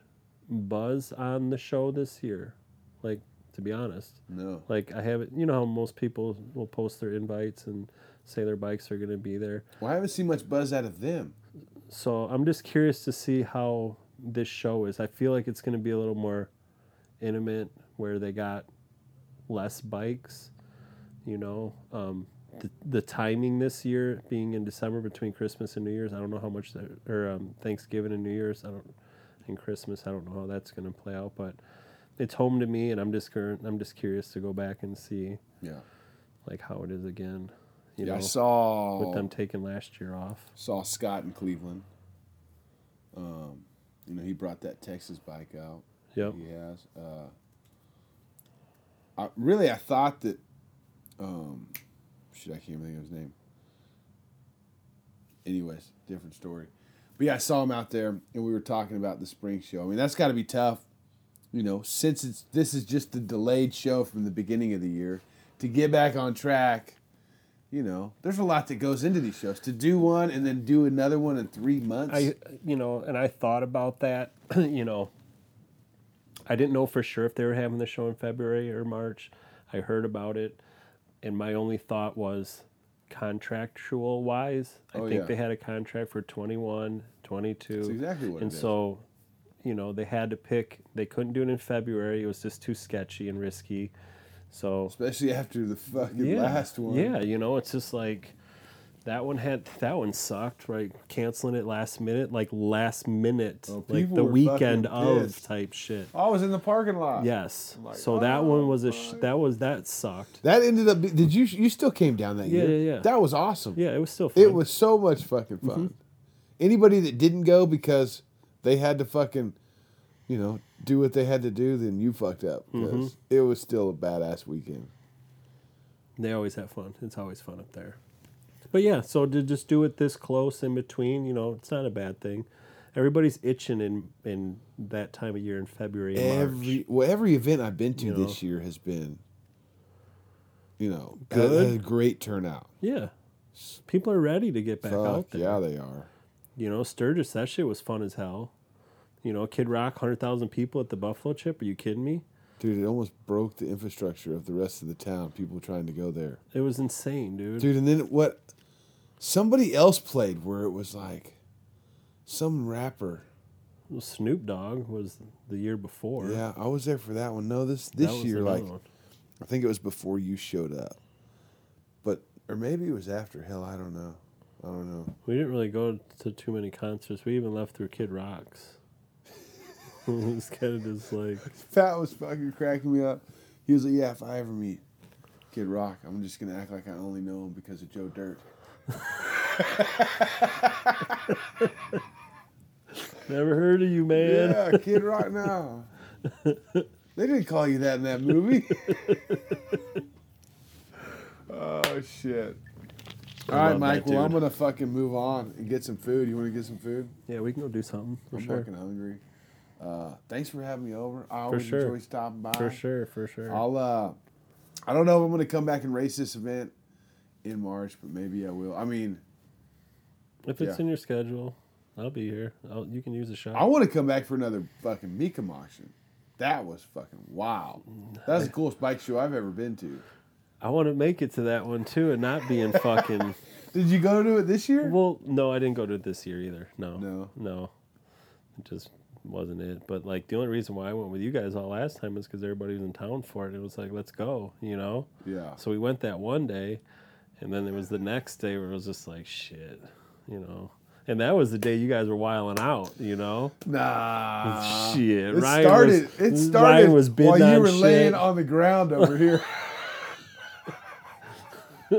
buzz on the show this year. Like, to be honest. No. Like, I haven't. You know how most people will post their invites and say their bikes are going to be there. Well, I haven't seen much buzz out of them. So I'm just curious to see how this show is. I feel like it's going to be a little more intimate, where they got less bikes, you know. The timing this year being in December between Christmas and New Year's, I don't know how much that, or Thanksgiving and New Year's, and Christmas, I don't know how that's going to play out, but it's home to me, and I'm just curious to go back and see, like, how it is again. You know, I saw with them taking last year off. Saw Scott in Cleveland. You know, he brought that Texas bike out. Yep. He has. I thought that. I can't remember his name. Anyways, different story. But yeah, I saw him out there, and we were talking about the spring show. I mean, that's got to be tough, you know, since this is just the delayed show from the beginning of the year to get back on track. You know, there's a lot that goes into these shows. To do one and then do another one in 3 months. I thought about that. You know, I didn't know for sure if they were having the show in February or March. I heard about it, and my only thought was contractual-wise. I think they had a contract for 21, 22. That's exactly what it is. And so, you know, they had to pick. They couldn't do it in February. It was just too sketchy and risky. So, especially after the fucking last one. Yeah, you know, it's just like that one sucked, right? Canceling it last minute, oh, like the weekend of type shit. I was in the parking lot. Yes. Like, that one was that sucked. That ended up you still came down that year. Yeah. That was awesome. Yeah, it was still fun. It was so much fucking fun. Mm-hmm. Anybody that didn't go because they had to fucking, you know, do what they had to do, then you fucked up. Mm-hmm. It was still a badass weekend. They always have fun. It's always fun up there. But yeah, so to just do it this close in between, you know, it's not a bad thing. Everybody's itching in that time of year in February and March. Every event I've been to this year has been, you know, good. A great turnout. Yeah. People are ready to get back out there. Yeah, they are. You know, Sturgis, that shit was fun as hell. You know, Kid Rock, 100,000 people at the Buffalo Chip. Are you kidding me? Dude, it almost broke the infrastructure of the rest of the town, people trying to go there. It was insane, dude. Dude, and then what? Somebody else played where it was like some rapper. Well, Snoop Dogg was the year before. Yeah, I was there for that one. No, this year, like, one. I think it was before you showed up. But Or maybe it was after Hill. I don't know. We didn't really go to too many concerts. We even left through Kid Rock's. It was kind of just like... Pat was fucking cracking me up. He was like, yeah, if I ever meet Kid Rock, I'm just going to act like I only know him because of Joe Dirt. Never heard of you, man. Yeah, Kid Rock now. They didn't call you that in that movie. Oh, shit. All right, Mike. Well, I'm going to fucking move on and get some food. You want to get some food? Yeah, we can go do something. I'm fucking hungry. Thanks for having me over. I always enjoy stopping by. For sure. I don't know if I'm going to come back and race this event in March, but maybe I will. I mean, if it's in your schedule, I'll be here. You can use the shop. I want to come back for another fucking Mecum auction. That was fucking wild. That's the coolest bike show I've ever been to. I want to make it to that one, too, and not be in fucking... Did you go to it this year? Well, no, I didn't go to it this year either. No. It just wasn't it. But, like, the only reason why I went with you guys all last time is because everybody was in town for it. It was like, let's go, you know? Yeah. So we went that one day, and then it was the next day where it was just like, shit, you know? And that was the day you guys were wilding out, you know? Nah. Shit. It started Ryan was bidding while you were laying on the ground over here.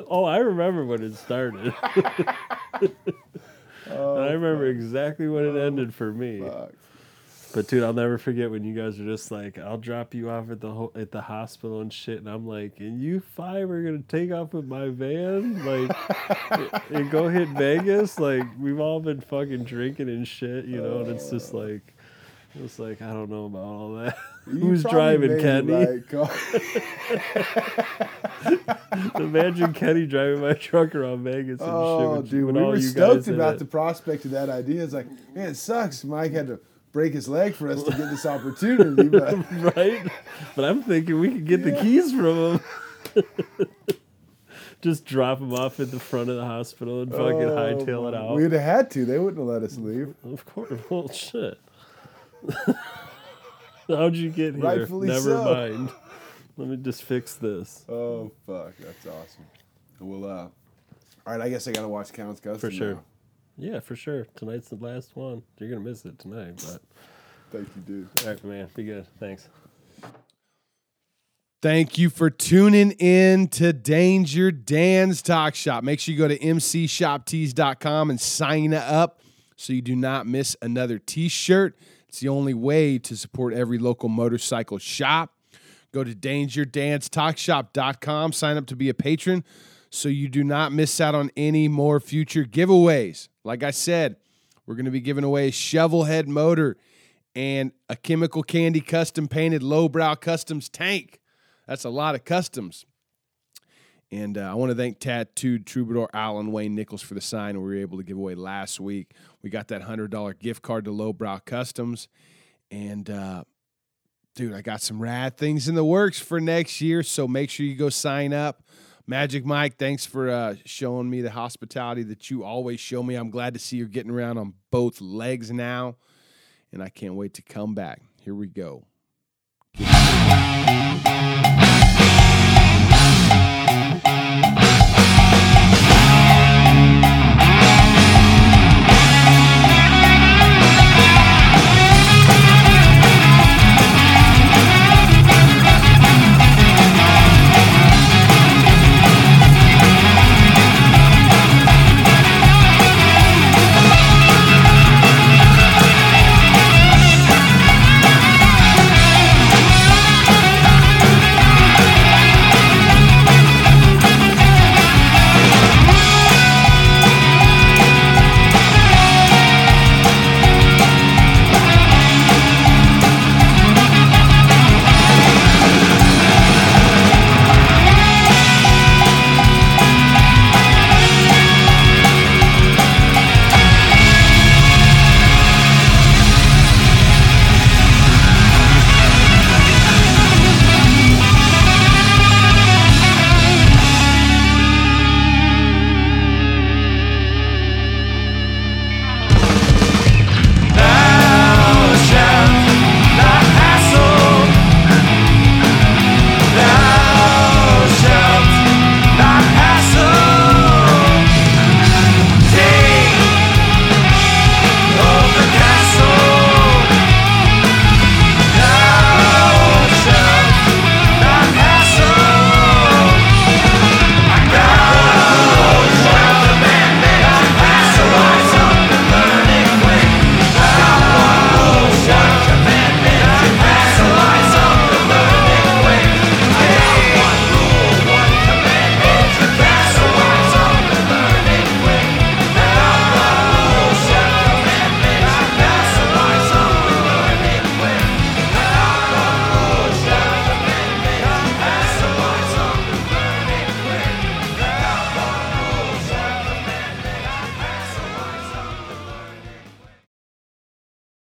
Oh, I remember when it started. I remember exactly when it ended for me. Fuck. But dude, I'll never forget when you guys were just like, "I'll drop you off at the hospital and shit," and I'm like, "And you five are gonna take off with my van, like, and go hit Vegas? Like, we've all been fucking drinking and shit, you know?" And it's just like, I don't know about all that. Who's driving, Kenny? Imagine Kenny driving my truck around Vegas and shit. Dude, we were stoked about the prospect of that idea. It's like, man, it sucks Mike had to break his leg for us to get this opportunity. But... Right? But I'm thinking we could get the keys from him. Just drop him off at the front of the hospital and fucking hightail it out. We'd have had to. They wouldn't have let us leave. Of course. Well, shit. How'd you get here? Rightfully Never so. Mind. Let me just fix this. Oh, fuck. That's awesome. Well, all right, I guess I got to watch Counts Kustoms. For sure. Now. Yeah, for sure. Tonight's the last one. You're going to miss it tonight, but... Thank you, dude. All right, man. Be good. Thanks. Thank you for tuning in to Danger Dan's Talk Shop. Make sure you go to MCShopTees.com and sign up so you do not miss another T-shirt. It's the only way to support every local motorcycle shop. Go to DangerDanceTalkShop.com. Sign up to be a patron so you do not miss out on any more future giveaways. Like I said, we're going to be giving away a shovel head motor and a chemical candy custom painted Lowbrow Customs tank. That's a lot of customs. And I want to thank Tattooed Troubadour Alan Wayne Nichols for the sign we were able to give away last week. We got that $100 gift card to Lowbrow Customs. And, dude, I got some rad things in the works for next year, so make sure you go sign up. Magic Mike, thanks for showing me the hospitality that you always show me. I'm glad to see you're getting around on both legs now, and I can't wait to come back. Here we go.